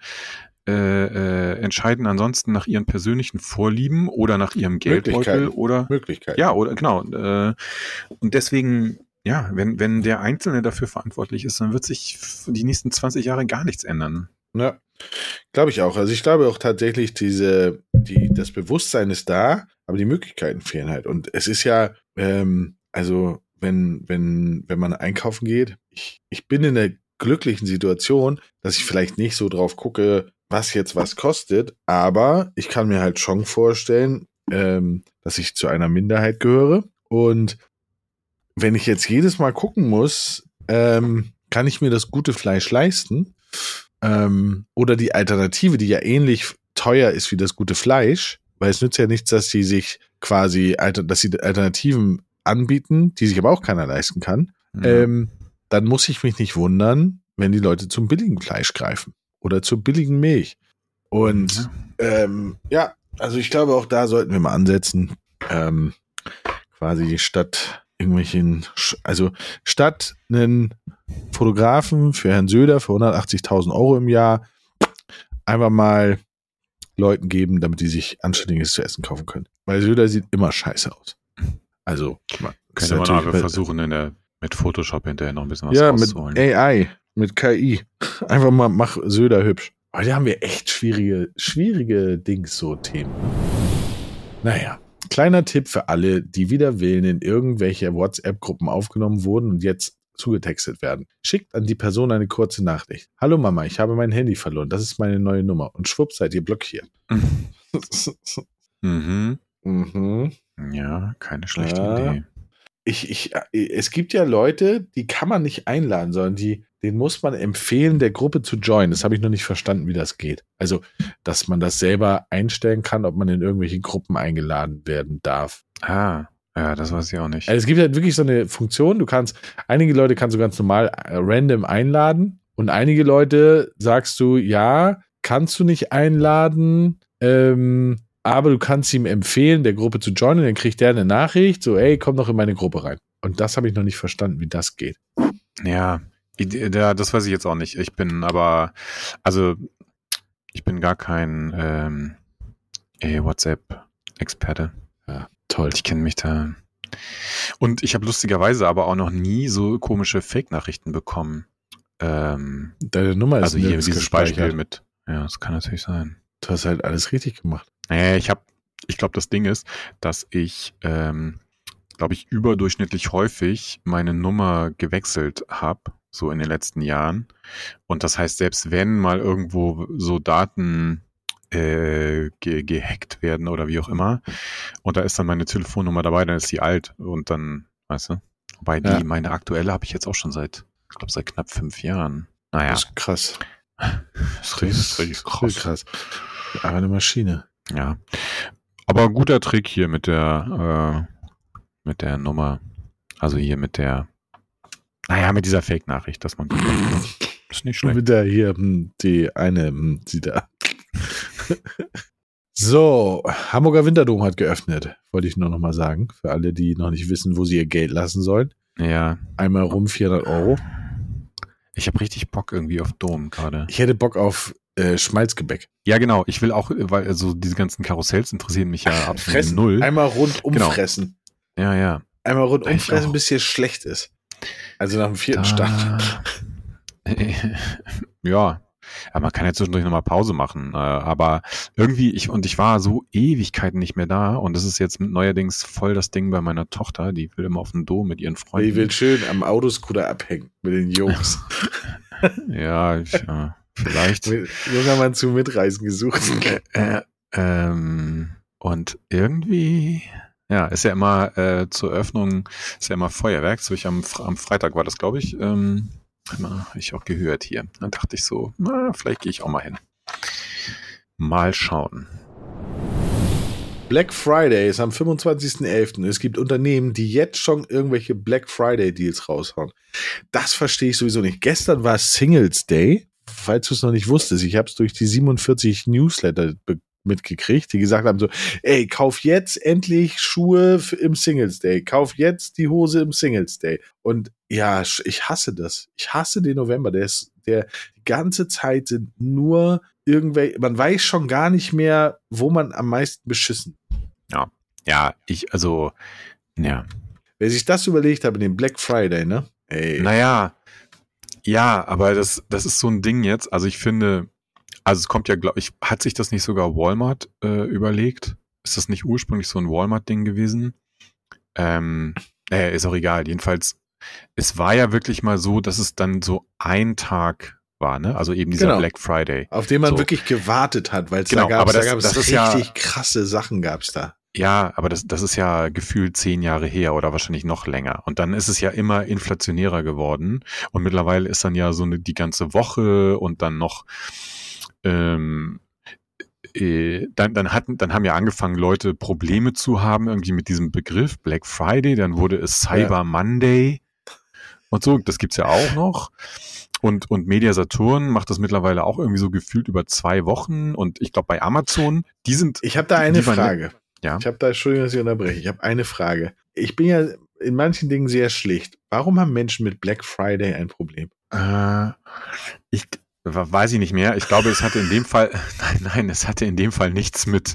entscheiden ansonsten nach ihren persönlichen Vorlieben oder nach ihrem Geldbeutel oder Möglichkeiten. Ja, oder genau. Und deswegen, ja, wenn der Einzelne dafür verantwortlich ist, dann wird sich die nächsten 20 Jahre gar nichts ändern. Ja, glaube ich auch. Also ich glaube auch tatsächlich, das Bewusstsein ist da, aber die Möglichkeiten fehlen halt. Und es ist ja, also wenn man einkaufen geht, ich bin in der glücklichen Situation, dass ich vielleicht nicht so drauf gucke, was jetzt was kostet, aber ich kann mir halt schon vorstellen, dass ich zu einer Minderheit gehöre und wenn ich jetzt jedes Mal gucken muss, kann ich mir das gute Fleisch leisten oder die Alternative, die ja ähnlich teuer ist wie das gute Fleisch, weil es nützt ja nichts, dass sie sich quasi, dass sie Alternativen anbieten, die sich aber auch keiner leisten kann, dann muss ich mich nicht wundern, wenn die Leute zum billigen Fleisch greifen. Oder zur billigen Milch. Und ja, also ich glaube, auch da sollten wir mal ansetzen. Quasi statt statt einen Fotografen für Herrn Söder für 180.000 Euro im Jahr einfach mal Leuten geben, damit die sich anständiges zu essen kaufen können. Weil Söder sieht immer scheiße aus. Also, können wir aber versuchen, mit Photoshop hinterher noch ein bisschen was rauszuholen. Ja, mit AI. Mit KI. Einfach mal, mach Söder hübsch. Aber da haben wir echt schwierige Dings, so Themen. Naja, kleiner Tipp für alle, die wider Willen in irgendwelche WhatsApp-Gruppen aufgenommen wurden und jetzt zugetextet werden. Schickt an die Person eine kurze Nachricht. Hallo Mama, ich habe mein Handy verloren. Das ist meine neue Nummer. Und schwupp, seid ihr blockiert. Mhm. Ja, keine schlechte Idee. Es gibt ja Leute, die kann man nicht einladen, sondern denen muss man empfehlen, der Gruppe zu joinen. Das habe ich noch nicht verstanden, wie das geht. Also, dass man das selber einstellen kann, ob man in irgendwelche Gruppen eingeladen werden darf. Ah, ja, das weiß ich auch nicht. Also, es gibt halt wirklich so eine Funktion, einige Leute kannst du ganz normal random einladen und einige Leute sagst du, ja, kannst du nicht einladen, aber du kannst ihm empfehlen, der Gruppe zu joinen, dann kriegt der eine Nachricht, so, ey, komm doch in meine Gruppe rein. Und das habe ich noch nicht verstanden, wie das geht. Ja, das weiß ich jetzt auch nicht. Ich bin gar kein WhatsApp-Experte. Ja, toll. Ich kenne mich da. Und ich habe lustigerweise aber auch noch nie so komische Fake-Nachrichten bekommen. Deine Nummer ist hier dieses Beispiel mit. Ja, das kann natürlich sein. Du hast halt alles richtig gemacht. Naja, ich glaube, das Ding ist, dass ich, glaube ich, überdurchschnittlich häufig meine Nummer gewechselt habe, so in den letzten Jahren. Und das heißt, selbst wenn mal irgendwo so Daten gehackt werden oder wie auch immer, und da ist dann meine Telefonnummer dabei, dann ist die alt und dann, weißt du, wobei meine aktuelle habe ich jetzt auch schon seit knapp 5 Jahren. Naja. Das ist krass. Das ist richtig krass. Aber eine Maschine. Ja. Aber guter Trick hier mit der Nummer. Also hier mit dieser Fake-Nachricht, dass man ist nicht schlecht. Mit der hier, die eine, die da. So, Hamburger Winterdom hat geöffnet, wollte ich nur nochmal sagen. Für alle, die noch nicht wissen, wo sie ihr Geld lassen sollen. Ja. Einmal rum 400 Euro. Ich habe richtig Bock irgendwie auf Dom gerade. Ich hätte Bock auf Schmalzgebäck. Ja, genau. Ich will auch, weil also diese ganzen Karussells interessieren mich ja absolut fressen. Null. Einmal rundum fressen. Ja, ja. Einmal rundum fressen, bis hier schlecht ist. Also nach dem 4. Start. Ja. Aber man kann ja zwischendurch nochmal Pause machen. Aber irgendwie, ich war so Ewigkeiten nicht mehr da und das ist jetzt neuerdings voll das Ding bei meiner Tochter, die will immer auf den Do mit ihren Freunden. Die will schön am Autoscooter abhängen mit den Jungs. Ja, vielleicht. Junger Mann zu Mitreisen gesucht. Und irgendwie... Ja, ist ja immer zur Eröffnung, ist ja immer Feuerwerk. So, am Freitag war das, glaube ich. Habe ich auch gehört hier. Dann dachte ich so, na, vielleicht gehe ich auch mal hin. Mal schauen. Black Friday ist am 25.11. Es gibt Unternehmen, die jetzt schon irgendwelche Black Friday Deals raushauen. Das verstehe ich sowieso nicht. Gestern war Singles Day. Falls du es noch nicht wusstest, ich habe es durch die 47 Newsletter mitgekriegt, die gesagt haben so, ey, kauf jetzt endlich Schuhe im Singles Day, kauf jetzt die Hose im Singles Day. Und ja, ich hasse das. Ich hasse den November. Die ganze Zeit sind nur irgendwelche, man weiß schon gar nicht mehr, wo man am meisten beschissen. Ja, ja. Wer sich das überlegt hat mit dem Black Friday, ne? Ey. Naja, ja, aber das ist so ein Ding jetzt. Also ich finde, es kommt ja, glaube ich, hat sich das nicht sogar Walmart überlegt? Ist das nicht ursprünglich so ein Walmart-Ding gewesen? Ist auch egal. Jedenfalls, es war ja wirklich mal so, dass es dann so ein Tag war, ne? Also eben dieser Black Friday. Auf den man so wirklich gewartet hat, weil es richtig krasse Sachen gab es da. Ja, aber das ist ja gefühlt 10 Jahre her oder wahrscheinlich noch länger. Und dann ist es ja immer inflationärer geworden. Und mittlerweile ist dann ja so die ganze Woche und dann noch dann haben ja angefangen, Leute Probleme zu haben, irgendwie mit diesem Begriff Black Friday, dann wurde es Cyber Monday und so, das gibt's ja auch noch. Und Media Saturn macht das mittlerweile auch irgendwie so gefühlt über 2 Wochen und ich glaube bei Amazon, Ich habe da eine Frage. Entschuldigung, dass ich unterbreche. Ich habe eine Frage. Ich bin ja in manchen Dingen sehr schlicht. Warum haben Menschen mit Black Friday ein Problem? Weiß ich nicht mehr. Ich glaube, es hatte in dem Fall, nichts mit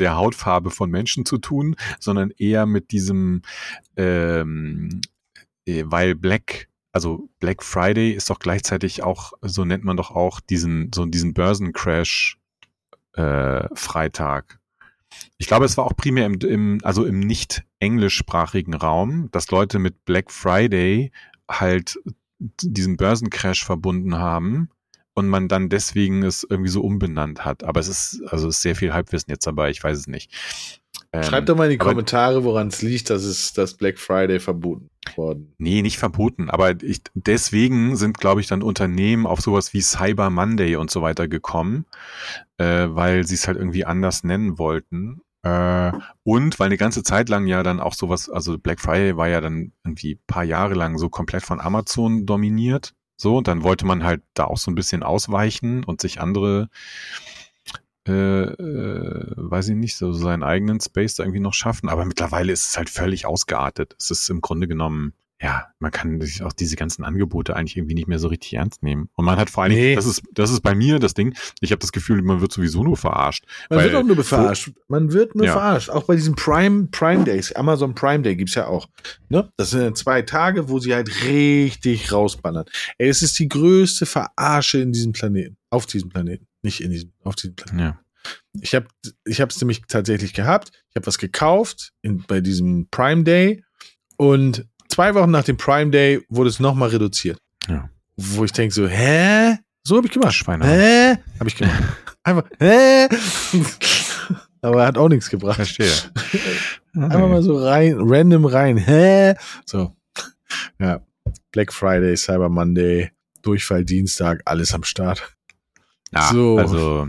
der Hautfarbe von Menschen zu tun, sondern eher mit diesem, weil Black Friday ist doch gleichzeitig auch, so nennt man doch auch diesen Börsencrash, Freitag. Ich glaube, es war auch primär im nicht englischsprachigen Raum, dass Leute mit Black Friday halt diesen Börsencrash verbunden haben und man dann deswegen es irgendwie so umbenannt hat. Aber es ist sehr viel Halbwissen jetzt dabei, ich weiß es nicht. Schreibt doch mal in die Kommentare, woran es liegt, dass Black Friday verboten worden. Nee, nicht verboten, aber deswegen sind, glaube ich, dann Unternehmen auf sowas wie Cyber Monday und so weiter gekommen, weil sie es halt irgendwie anders nennen wollten. Und weil eine ganze Zeit lang ja dann auch sowas, also Black Friday war ja dann irgendwie ein paar Jahre lang so komplett von Amazon dominiert. So, und dann wollte man halt da auch so ein bisschen ausweichen und sich andere, weiß ich nicht, so seinen eigenen Space da irgendwie noch schaffen. Aber mittlerweile ist es halt völlig ausgeartet. Es ist im Grunde genommen, ja, man kann sich auch diese ganzen Angebote eigentlich irgendwie nicht mehr so richtig ernst nehmen. Und man hat vor allen Dingen, das ist bei mir das Ding, ich habe das Gefühl, man wird sowieso nur verarscht. Man wird nur verarscht. Auch bei diesen Prime Days, Amazon Prime Day gibt's ja auch. Ne? Das sind 2 Tage, wo sie halt richtig rausballern. Ey, es ist die größte Verarsche in diesem Planeten. Auf diesem Planeten. Nicht in diesem, auf diesem Planeten. Ja. Ich hab's nämlich tatsächlich gehabt. Ich habe was gekauft bei diesem Prime Day und 2 Wochen nach dem Prime Day wurde es nochmal reduziert. Ja. Wo ich denke so, so habe ich gemacht. Schweine. Habe ich gemacht. Einfach, aber hat auch nichts gebracht. Verstehe. Einfach mal so random rein. So. Ja. Black Friday, Cyber Monday, Durchfall Dienstag, alles am Start. Ja, so.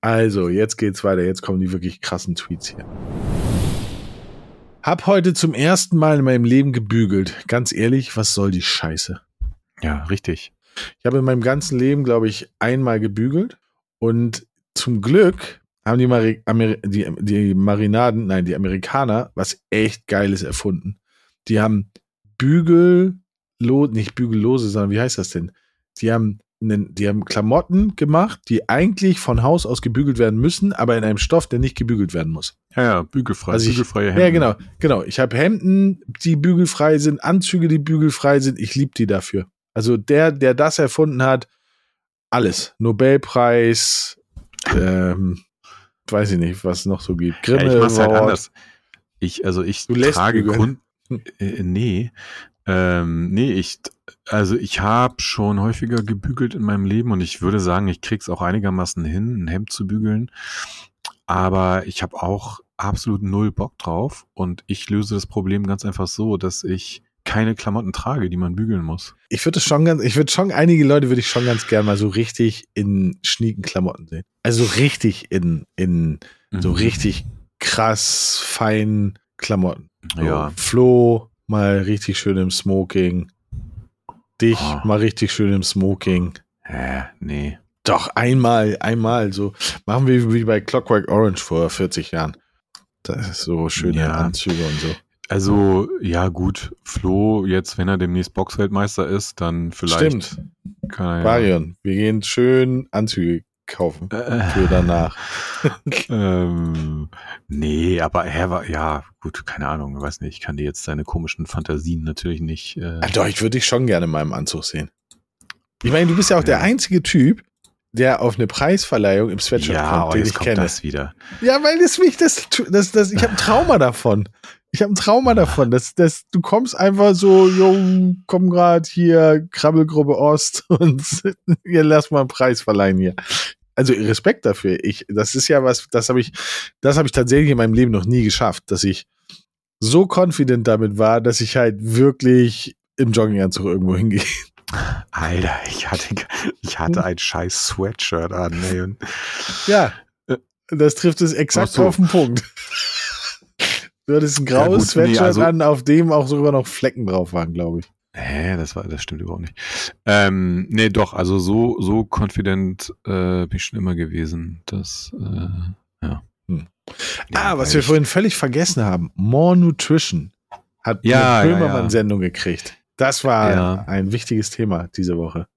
Also, jetzt geht's weiter. Jetzt kommen die wirklich krassen Tweets hier. Hab heute zum ersten Mal in meinem Leben gebügelt. Ganz ehrlich, was soll die Scheiße? Ja, richtig. Ich habe in meinem ganzen Leben, glaube ich, einmal gebügelt und zum Glück haben die Amerikaner was echt Geiles erfunden. Die haben nicht bügellose, sondern wie heißt das denn? Die haben Klamotten gemacht, die eigentlich von Haus aus gebügelt werden müssen, aber in einem Stoff, der nicht gebügelt werden muss. Ja, bügelfrei, also bügelfreie Hemden. Ja, genau. Ich habe Hemden, die bügelfrei sind, Anzüge, die bügelfrei sind. Ich liebe die dafür. Also der das erfunden hat, alles. Nobelpreis, weiß ich nicht, was es noch so gibt. Grimme, ja, ich mach's halt anders. Ich habe schon häufiger gebügelt in meinem Leben und ich würde sagen, ich krieg's auch einigermaßen hin, ein Hemd zu bügeln. Aber ich habe auch absolut null Bock drauf und ich löse das Problem ganz einfach so, dass ich keine Klamotten trage, die man bügeln muss. Einige Leute würde ich schon ganz gern mal so richtig in schnieken Klamotten sehen. Also richtig in so richtig krass feinen Klamotten. So, ja. Flo mal richtig schön im Smoking. Dich mal richtig schön im Smoking. Nee. Doch, einmal so. Machen wir wie bei Clockwork Orange vor 40 Jahren. Das ist so schöne Anzüge und so. Also, ja gut, Flo, jetzt, wenn er demnächst Boxweltmeister ist, dann vielleicht. Stimmt. Marion, wir gehen schön Anzüge kaufen für danach. Nee, aber gut, keine Ahnung, ich weiß nicht, ich kann dir jetzt deine komischen Fantasien natürlich nicht... Doch, ich würde dich schon gerne in meinem Anzug sehen. Ich meine, du bist ja auch der einzige Typ, der auf eine Preisverleihung im Sweatshirt kommt, den ich kenne. Ja, jetzt kommt das wieder. Ja, weil ich habe ein Trauma davon. Ich habe ein Trauma davon, dass du kommst einfach so, jo, komm grad hier, Krabbelgruppe Ost und hier lass mal einen Preis verleihen hier. Also Respekt dafür. Das ist ja was, das habe ich tatsächlich in meinem Leben noch nie geschafft, dass ich so confident damit war, dass ich halt wirklich im Jogginganzug irgendwo hingehe. Alter, ich hatte ein scheiß Sweatshirt an. Ey. Und ja, das trifft es exakt auf den Punkt. Du hattest ein graues Sweatshirt an, auf dem auch sogar noch Flecken drauf waren, glaube ich. Das stimmt überhaupt nicht. Also so confident bin ich schon immer gewesen. Was wir vorhin völlig vergessen haben, More Nutrition hat eine Böhmermann-Sendung gekriegt. Das war ein wichtiges Thema diese Woche.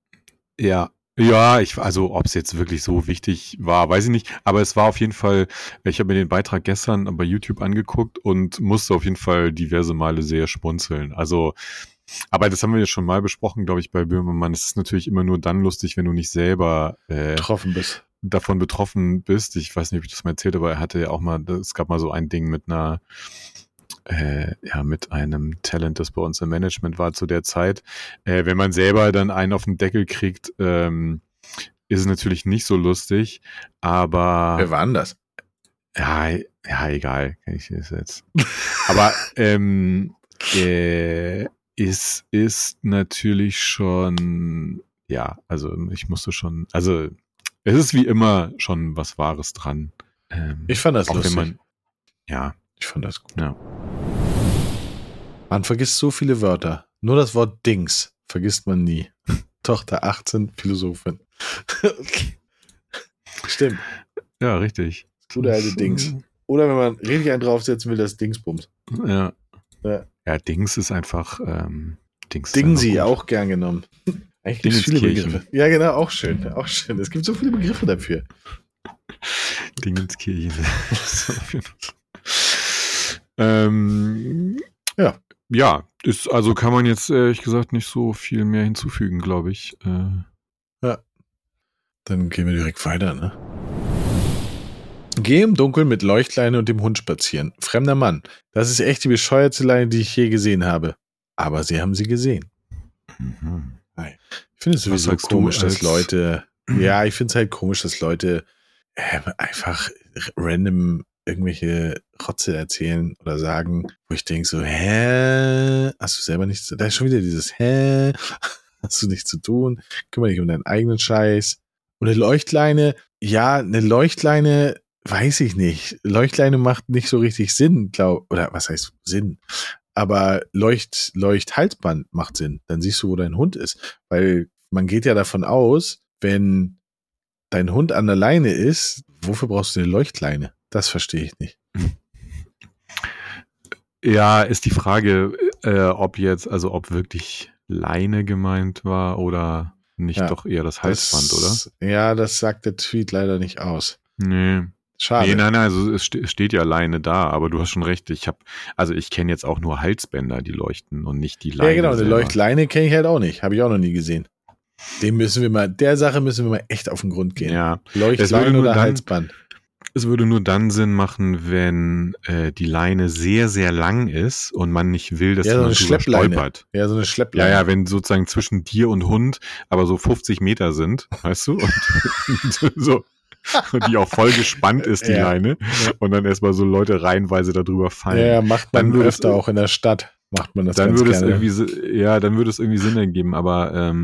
Ja, ob es jetzt wirklich so wichtig war, weiß ich nicht. Aber es war auf jeden Fall, ich habe mir den Beitrag gestern bei YouTube angeguckt und musste auf jeden Fall diverse Male sehr schmunzeln. Also, aber das haben wir ja schon mal besprochen, glaube ich, bei Böhmermann. Es ist natürlich immer nur dann lustig, wenn du nicht selber davon betroffen bist. Ich weiß nicht, ob ich das mal erzählt habe, aber er hatte ja auch mal, es gab mal so ein Ding mit einer... mit einem Talent, das bei uns im Management war zu der Zeit. Wenn man selber dann einen auf den Deckel kriegt, ist es natürlich nicht so lustig, aber... Wer war denn das? Ja, egal. Ich sehe es jetzt. Aber es ist natürlich schon... Ja, also ich musste schon... Also es ist wie immer schon was Wahres dran. Ich fand das lustig. Ich fand das gut. Ja. Man vergisst so viele Wörter. Nur das Wort Dings vergisst man nie. Tochter 18, Philosophin. Stimmt. Ja, richtig. Gute alte Dings. Oder wenn man richtig einen draufsetzen will, das Dingsbums. Ja, Dings ist einfach Dingsi auch gern genommen. Eigentlich gibt es viele Begriffe. Ja, genau, auch schön. Auch schön. Es gibt so viele Begriffe dafür. Dingenskirchen. Ist, also kann man jetzt ehrlich gesagt nicht so viel mehr hinzufügen, glaube ich. Dann gehen wir direkt weiter, ne? Geh im Dunkeln mit Leuchtleine und dem Hund spazieren. Fremder Mann. Das ist echt die bescheuerte Leine, die ich je gesehen habe. Aber sie haben sie gesehen. Mhm. Ich finde es sowieso komisch, dass Leute... Ja, ich finde es halt komisch, dass Leute einfach random... irgendwelche Rotze erzählen oder sagen, wo ich denke so, hast du selber nichts, da ist schon wieder dieses, hast du nichts zu tun, kümmere dich um deinen eigenen Scheiß. Und eine Leuchtleine, weiß ich nicht, Leuchtleine macht nicht so richtig Sinn, oder was heißt Sinn, aber Leuchthalsband macht Sinn, dann siehst du, wo dein Hund ist, weil man geht ja davon aus, wenn dein Hund an der Leine ist, wofür brauchst du eine Leuchtleine? Das verstehe ich nicht. Ja, ist die Frage, ob wirklich Leine gemeint war oder nicht doch eher das Halsband, oder? Ja, das sagt der Tweet leider nicht aus. Nee. Schade. Nee, nein, also es steht ja Leine da, aber du hast schon recht. Ich kenne jetzt auch nur Halsbänder, die leuchten und nicht die Leine. Ja, genau, die Leuchtleine kenne ich halt auch nicht. Habe ich auch noch nie gesehen. Der Sache müssen wir mal echt auf den Grund gehen. Ja. Leuchtlein oder Halsband. Es würde nur dann Sinn machen, wenn die Leine sehr, sehr lang ist und man nicht will, dass ja, so man drüber stolpert. Ja, so eine Schleppleine. Ja, wenn sozusagen zwischen dir und Hund aber so 50 Meter sind, weißt du, und so. Und die auch voll gespannt ist, die ja. Leine. Ja. Und dann erstmal so Leute reihenweise darüber fallen. Ja, macht man dann öfter auch in der Stadt. Macht man das dann ganz würde gerne. Es irgendwie, ja, dann würde es irgendwie Sinn ergeben, aber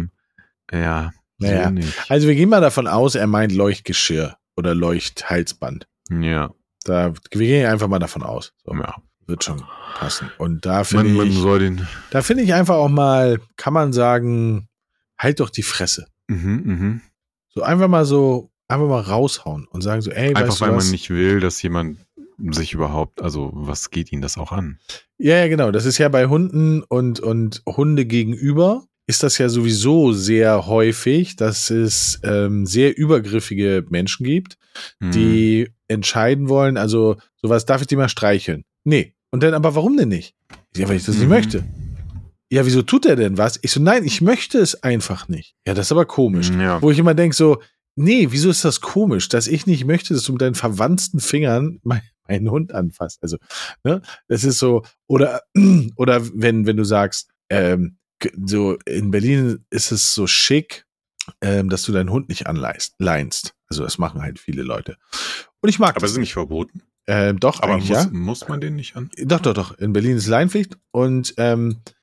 ja. Naja. So nicht. Also wir gehen mal davon aus, er meint Leuchtgeschirr oder Leuchthalsband. Ja. Wir gehen einfach mal davon aus. So, ja. Wird schon passen. Und da finde ich, einfach auch mal, kann man sagen, halt doch die Fresse. Mhm, so einfach mal raushauen und sagen so, ey, einfach weißt du, weil was? Man nicht will, dass jemand sich überhaupt, also was geht ihnen das auch an? Ja, genau. Das ist ja bei Hunden und Hunde gegenüber ist das ja sowieso sehr häufig, dass es sehr übergriffige Menschen gibt, die entscheiden wollen, also sowas, darf ich die mal streicheln? Nee. Und dann, aber warum denn nicht? Ja, weil ich das nicht möchte. Ja, wieso tut er denn was? Ich so, nein, ich möchte es einfach nicht. Ja, das ist aber komisch. Ja. Wo ich immer denke so, nee, wieso ist das komisch, dass ich nicht möchte, dass du mit deinen verwandten Fingern meinen Hund anfasst? Also, ne, das ist so, oder wenn du sagst, so in Berlin ist es so schick, dass du deinen Hund nicht anleinst. Also das machen halt viele Leute. Und ich mag aber das. Aber ist nicht verboten? Doch, aber muss man den nicht an? Doch. In Berlin ist Leinpflicht und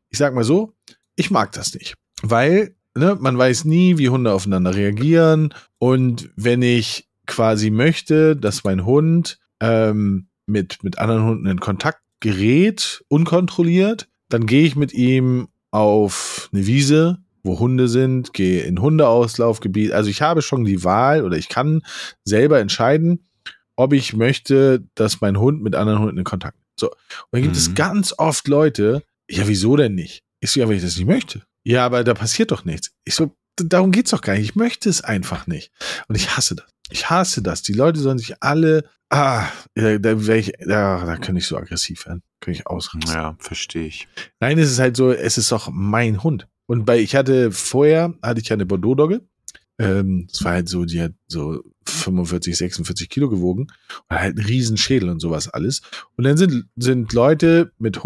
ich sag mal so, ich mag das nicht, weil man weiß nie, wie Hunde aufeinander reagieren und wenn ich quasi möchte, dass mein Hund mit anderen Hunden in Kontakt gerät, unkontrolliert, dann gehe ich mit ihm auf eine Wiese, wo Hunde sind, gehe in Hundeauslaufgebiet. Also ich habe schon die Wahl oder ich kann selber entscheiden, ob ich möchte, dass mein Hund mit anderen Hunden in Kontakt ist. So. Und dann gibt es ganz oft Leute, ja wieso denn nicht? Ich so, ja, weil ich das nicht möchte. Ja, aber da passiert doch nichts. Ich so, darum geht's doch gar nicht. Ich möchte es einfach nicht. Und ich hasse das. Die Leute sollen sich alle, da kann ich so aggressiv werden. Kann ich ausrasten. Ja, verstehe ich. Nein, es ist halt so, es ist doch mein Hund. Und vorher hatte ich ja eine Bordeaux-Dogge. Das war halt so, die hat so 45, 46 Kilo gewogen. Und halt einen riesen Schädel und sowas alles. Und dann sind Leute mit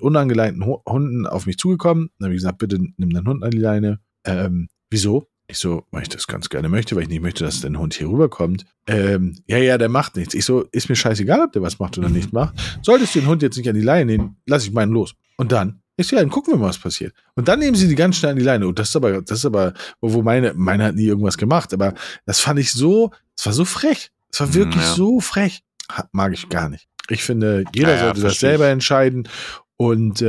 unangeleinten Hunden auf mich zugekommen. Dann habe ich gesagt, bitte nimm deinen Hund an die Leine. Wieso? Ich so, weil ich das ganz gerne möchte, weil ich nicht möchte, dass dein Hund hier rüberkommt. Ja, der macht nichts. Ich so, ist mir scheißegal, ob der was macht oder nicht macht. Solltest du den Hund jetzt nicht an die Leine nehmen, lass ich meinen los. Und dann? Ich so, ja, dann gucken wir mal, was passiert. Und dann nehmen sie die ganz schnell an die Leine. Und das ist aber, wo meine hat nie irgendwas gemacht. Aber das fand ich so, es war so frech. Es war wirklich so frech. Mag ich gar nicht. Ich finde, jeder sollte das selber entscheiden. Und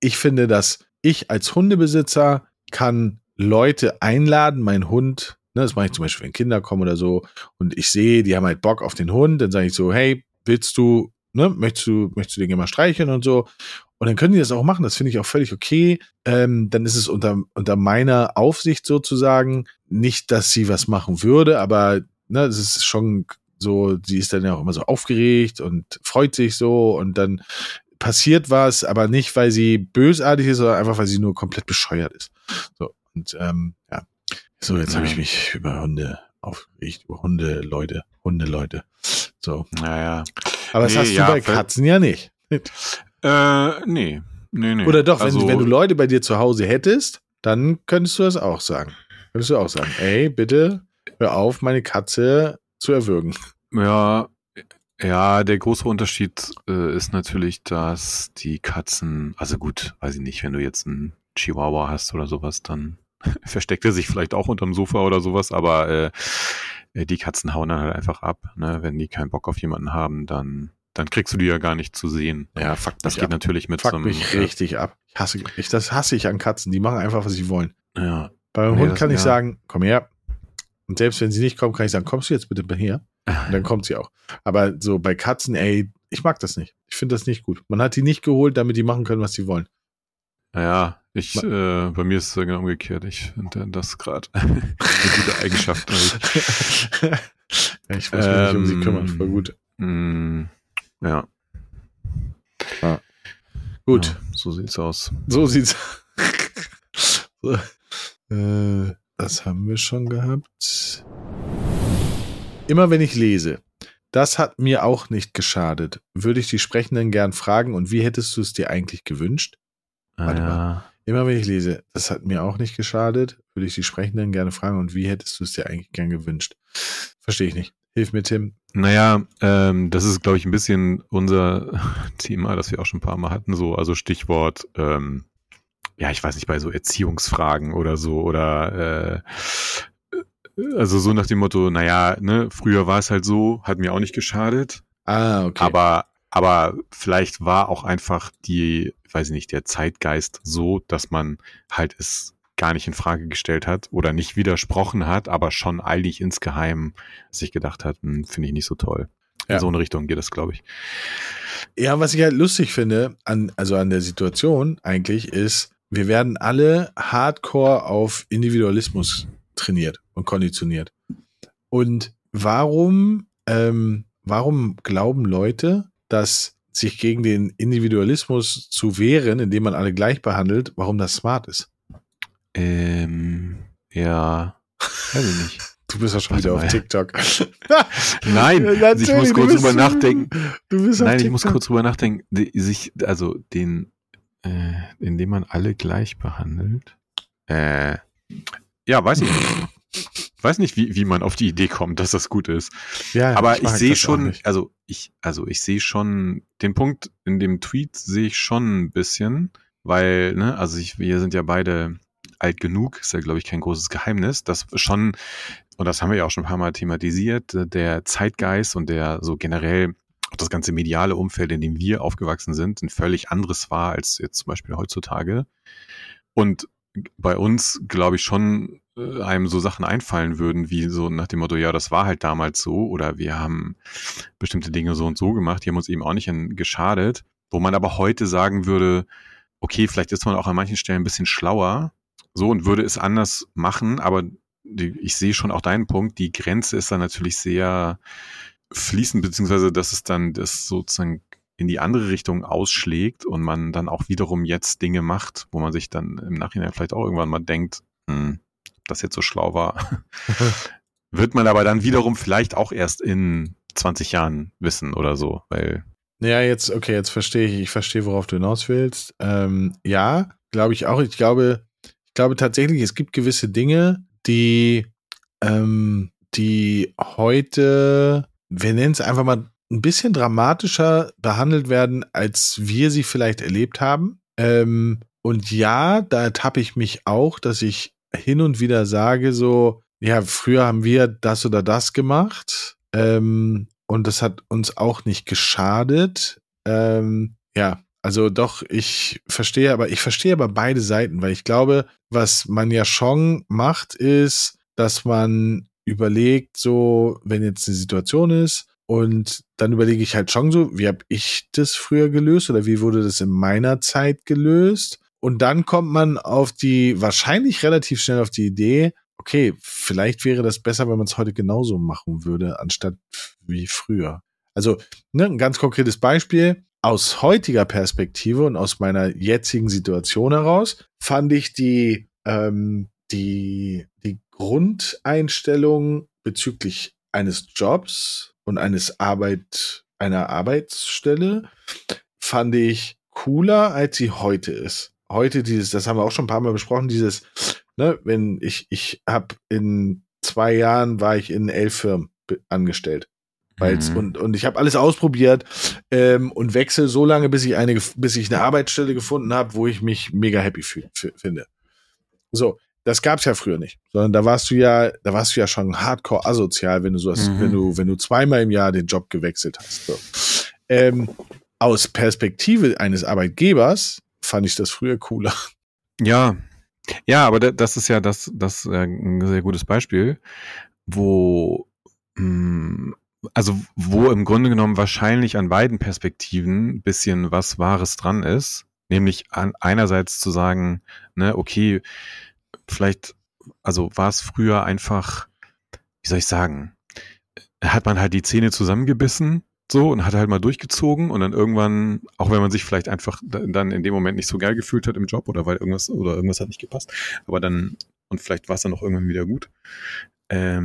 ich finde, dass ich als Hundebesitzer kann Leute einladen, mein Hund, das mache ich zum Beispiel, wenn Kinder kommen oder so, und ich sehe, die haben halt Bock auf den Hund, dann sage ich so, hey, möchtest du den immer streicheln und so, und dann können die das auch machen, das finde ich auch völlig okay, dann ist es unter meiner Aufsicht sozusagen, nicht, dass sie was machen würde, aber es ist schon so, sie ist dann ja auch immer so aufgeregt und freut sich so, und dann passiert was, aber nicht, weil sie bösartig ist, sondern einfach, weil sie nur komplett bescheuert ist. So. Und so, jetzt habe ich mich über Hunde aufgeregt, über Hundeleute. So. Naja. Aber das hast du bei Katzen ja nicht. Nee. Oder doch, also, wenn du Leute bei dir zu Hause hättest, dann könntest du das auch sagen. Ey, bitte hör auf, meine Katze zu erwürgen. Ja, der große Unterschied ist natürlich, dass die Katzen, also gut, weiß ich nicht, wenn du jetzt einen Chihuahua hast oder sowas, dann versteckt er sich vielleicht auch unterm Sofa oder sowas, aber die Katzen hauen dann halt einfach ab, ne? Wenn die keinen Bock auf jemanden haben, dann kriegst du die ja gar nicht zu sehen. Ja, fuck das geht ab. Natürlich mit fuck so einem... mich richtig ab. Das hasse ich an Katzen, die machen einfach, was sie wollen. Ja. Beim Hund kann ich sagen, komm her. Und selbst wenn sie nicht kommt, kann ich sagen, kommst du jetzt bitte her? Und dann kommt sie auch. Aber so bei Katzen, ey, ich mag das nicht. Ich finde das nicht gut. Man hat die nicht geholt, damit die machen können, was sie wollen. Naja, bei mir ist es genau umgekehrt. Ich finde das gerade eine gute Eigenschaft. Ich muss mich nicht um sie kümmern, voll gut. Ja. Gut. Ja, so sieht's aus. Das haben wir schon gehabt. Immer wenn ich lese, das hat mir auch nicht geschadet, würde ich die Sprechenden gern fragen, und wie hättest du es dir eigentlich gewünscht? Warte mal. Immer wenn ich lese, das hat mir auch nicht geschadet, würde ich die Sprechenden gerne fragen, und wie hättest du es dir eigentlich gern gewünscht? Verstehe ich nicht. Hilf mir, Tim. Naja, das ist, glaube ich, ein bisschen unser Thema, das wir auch schon ein paar Mal hatten. So, also Stichwort, ja, ich weiß nicht, bei so Erziehungsfragen oder so, oder also so nach dem Motto, naja, ne, früher war es halt so, hat mir auch nicht geschadet. Ah, okay. Aber vielleicht war auch einfach die, weiß ich nicht, der Zeitgeist so, dass man halt es gar nicht in Frage gestellt hat oder nicht widersprochen hat, aber schon eilig insgeheim sich gedacht hat, finde ich nicht so toll. Ja. In so eine Richtung geht das, glaube ich. Ja, was ich halt lustig finde, an der Situation eigentlich ist, wir werden alle hardcore auf Individualismus trainiert und konditioniert. Und warum glauben Leute, dass sich gegen den Individualismus zu wehren, indem man alle gleich behandelt, warum das smart ist? Ja, weiß ich nicht. Du bist ja schon Warte wieder mal. Auf TikTok. Nein, ich muss kurz drüber nachdenken. Indem man alle gleich behandelt. Ja, weiß ich nicht. Ich weiß nicht, wie man auf die Idee kommt, dass das gut ist. Ja, aber ich sehe schon, ich sehe schon, den Punkt in dem Tweet sehe ich schon ein bisschen, weil, ne, also wir sind ja beide alt genug, ist ja, glaube ich, kein großes Geheimnis, dass schon, und das haben wir ja auch schon ein paar Mal thematisiert, der Zeitgeist und der so generell auch das ganze mediale Umfeld, in dem wir aufgewachsen sind, ein völlig anderes war als jetzt zum Beispiel heutzutage. Und bei uns, glaube ich, schon einem so Sachen einfallen würden, wie so nach dem Motto, ja, das war halt damals so, oder wir haben bestimmte Dinge so und so gemacht, die haben uns eben auch nicht geschadet, wo man aber heute sagen würde, okay, vielleicht ist man auch an manchen Stellen ein bisschen schlauer, so, und würde es anders machen, aber ich sehe schon auch deinen Punkt, die Grenze ist dann natürlich sehr fließend, beziehungsweise dass es dann das sozusagen in die andere Richtung ausschlägt und man dann auch wiederum jetzt Dinge macht, wo man sich dann im Nachhinein vielleicht auch irgendwann mal denkt, das jetzt so schlau war, wird man aber dann wiederum vielleicht auch erst in 20 Jahren wissen oder so, weil. Ja, jetzt verstehe ich. Ich verstehe, worauf du hinaus willst. Ja, glaube ich auch. Ich glaube tatsächlich, es gibt gewisse Dinge, die heute, wir nennen es einfach mal, ein bisschen dramatischer behandelt werden, als wir sie vielleicht erlebt haben. Und ja, da ertappe ich mich auch, dass ich hin und wieder sage so, ja, früher haben wir das oder das gemacht, und das hat uns auch nicht geschadet. Ja, also doch, ich verstehe aber beide Seiten, weil ich glaube, was man ja schon macht, ist, dass man überlegt so, wenn jetzt eine Situation ist, und dann überlege ich halt schon so, wie habe ich das früher gelöst oder wie wurde das in meiner Zeit gelöst? Und dann kommt man wahrscheinlich relativ schnell auf die Idee, okay, vielleicht wäre das besser, wenn man es heute genauso machen würde, anstatt wie früher. Also, ne, ein ganz konkretes Beispiel. Aus heutiger Perspektive und aus meiner jetzigen Situation heraus fand ich die Grundeinstellung bezüglich eines Jobs und einer Arbeitsstelle fand ich cooler, als sie heute ist. Heute das haben wir auch schon ein paar Mal besprochen, wenn ich habe in 2 Jahren war ich in 11 Firmen angestellt. Und ich habe alles ausprobiert und wechsle so lange, bis ich eine Arbeitsstelle gefunden habe, wo ich mich mega happy finde. So, das gab's ja früher nicht, sondern da warst du ja schon hardcore asozial, wenn du so hast, wenn du zweimal im Jahr den Job gewechselt hast. So. Aus Perspektive eines Arbeitgebers fand ich das früher cooler. Ja, aber das ist ja das ein sehr gutes Beispiel, wo im Grunde genommen wahrscheinlich an beiden Perspektiven ein bisschen was Wahres dran ist, nämlich an einerseits zu sagen, ne, okay, vielleicht, also war es früher einfach, wie soll ich sagen, hat man halt die Zähne zusammengebissen, so, und hat halt mal durchgezogen und dann irgendwann, auch wenn man sich vielleicht einfach dann in dem Moment nicht so geil gefühlt hat im Job oder weil irgendwas hat nicht gepasst, aber dann und vielleicht war es dann auch irgendwann wieder gut. Aber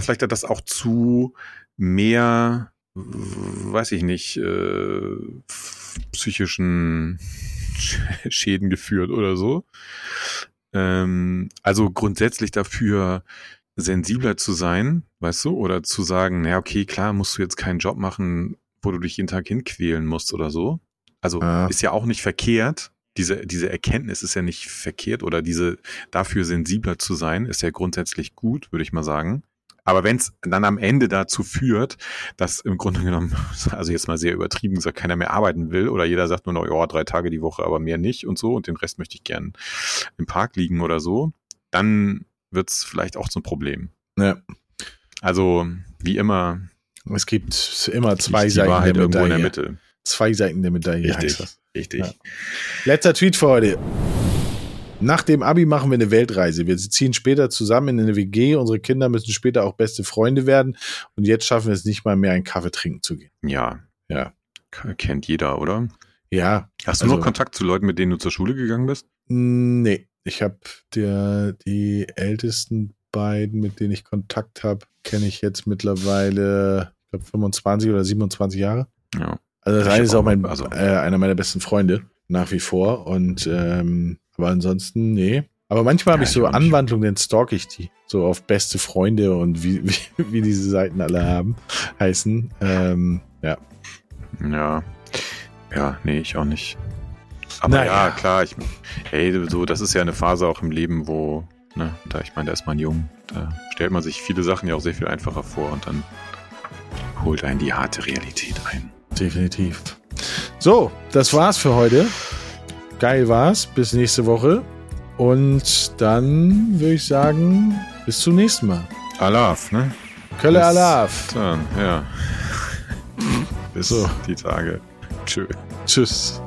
vielleicht hat das auch zu mehr, weiß ich nicht, psychischen Schäden geführt oder so. Also grundsätzlich dafür sensibler zu sein, weißt du, oder zu sagen, naja, okay, klar, musst du jetzt keinen Job machen, wo du dich jeden Tag hinquälen musst oder so. Also ist ja auch nicht verkehrt. Diese Erkenntnis ist ja nicht verkehrt, oder diese, dafür sensibler zu sein, ist ja grundsätzlich gut, würde ich mal sagen. Aber wenn es dann am Ende dazu führt, dass im Grunde genommen, also jetzt mal sehr übertrieben gesagt, keiner mehr arbeiten will oder jeder sagt nur noch, ja, 3 Tage die Woche, aber mehr nicht und so und den Rest möchte ich gern im Park liegen oder so, dann wird es vielleicht auch zum Problem. Ja. Also, wie immer. Es gibt immer zwei Seiten der Medaille. Irgendwo in der Mitte. Zwei Seiten der Medaille. Richtig. Ja. Letzter Tweet für heute. Nach dem Abi machen wir eine Weltreise. Wir ziehen später zusammen in eine WG. Unsere Kinder müssen später auch beste Freunde werden. Und jetzt schaffen wir es nicht mal mehr, einen Kaffee trinken zu gehen. Ja. Kennt jeder, oder? Ja. Hast du noch Kontakt zu Leuten, mit denen du zur Schule gegangen bist? Nee. Ich habe die ältesten beiden, mit denen ich Kontakt habe, kenne ich jetzt mittlerweile, ich glaube, 25 oder 27 Jahre. Ja. Also das eine ist auch einer meiner besten Freunde nach wie vor. Und aber ansonsten, nee. Aber manchmal habe ich so Anwandlungen, dann stalke ich die. So auf beste Freunde und wie diese Seiten alle heißen. Ja, nee, ich auch nicht. Aber naja, klar, das ist ja eine Phase auch im Leben, wo, ne, da ist man jung, da stellt man sich viele Sachen ja auch sehr viel einfacher vor und dann holt einen die harte Realität ein. Definitiv. So, das war's für heute. Geil war's. Bis nächste Woche. Und dann würde ich sagen, bis zum nächsten Mal. Alaf, ne? Kölle Alaf. Dann, ja. Bis die Tage. Tschö. Tschüss.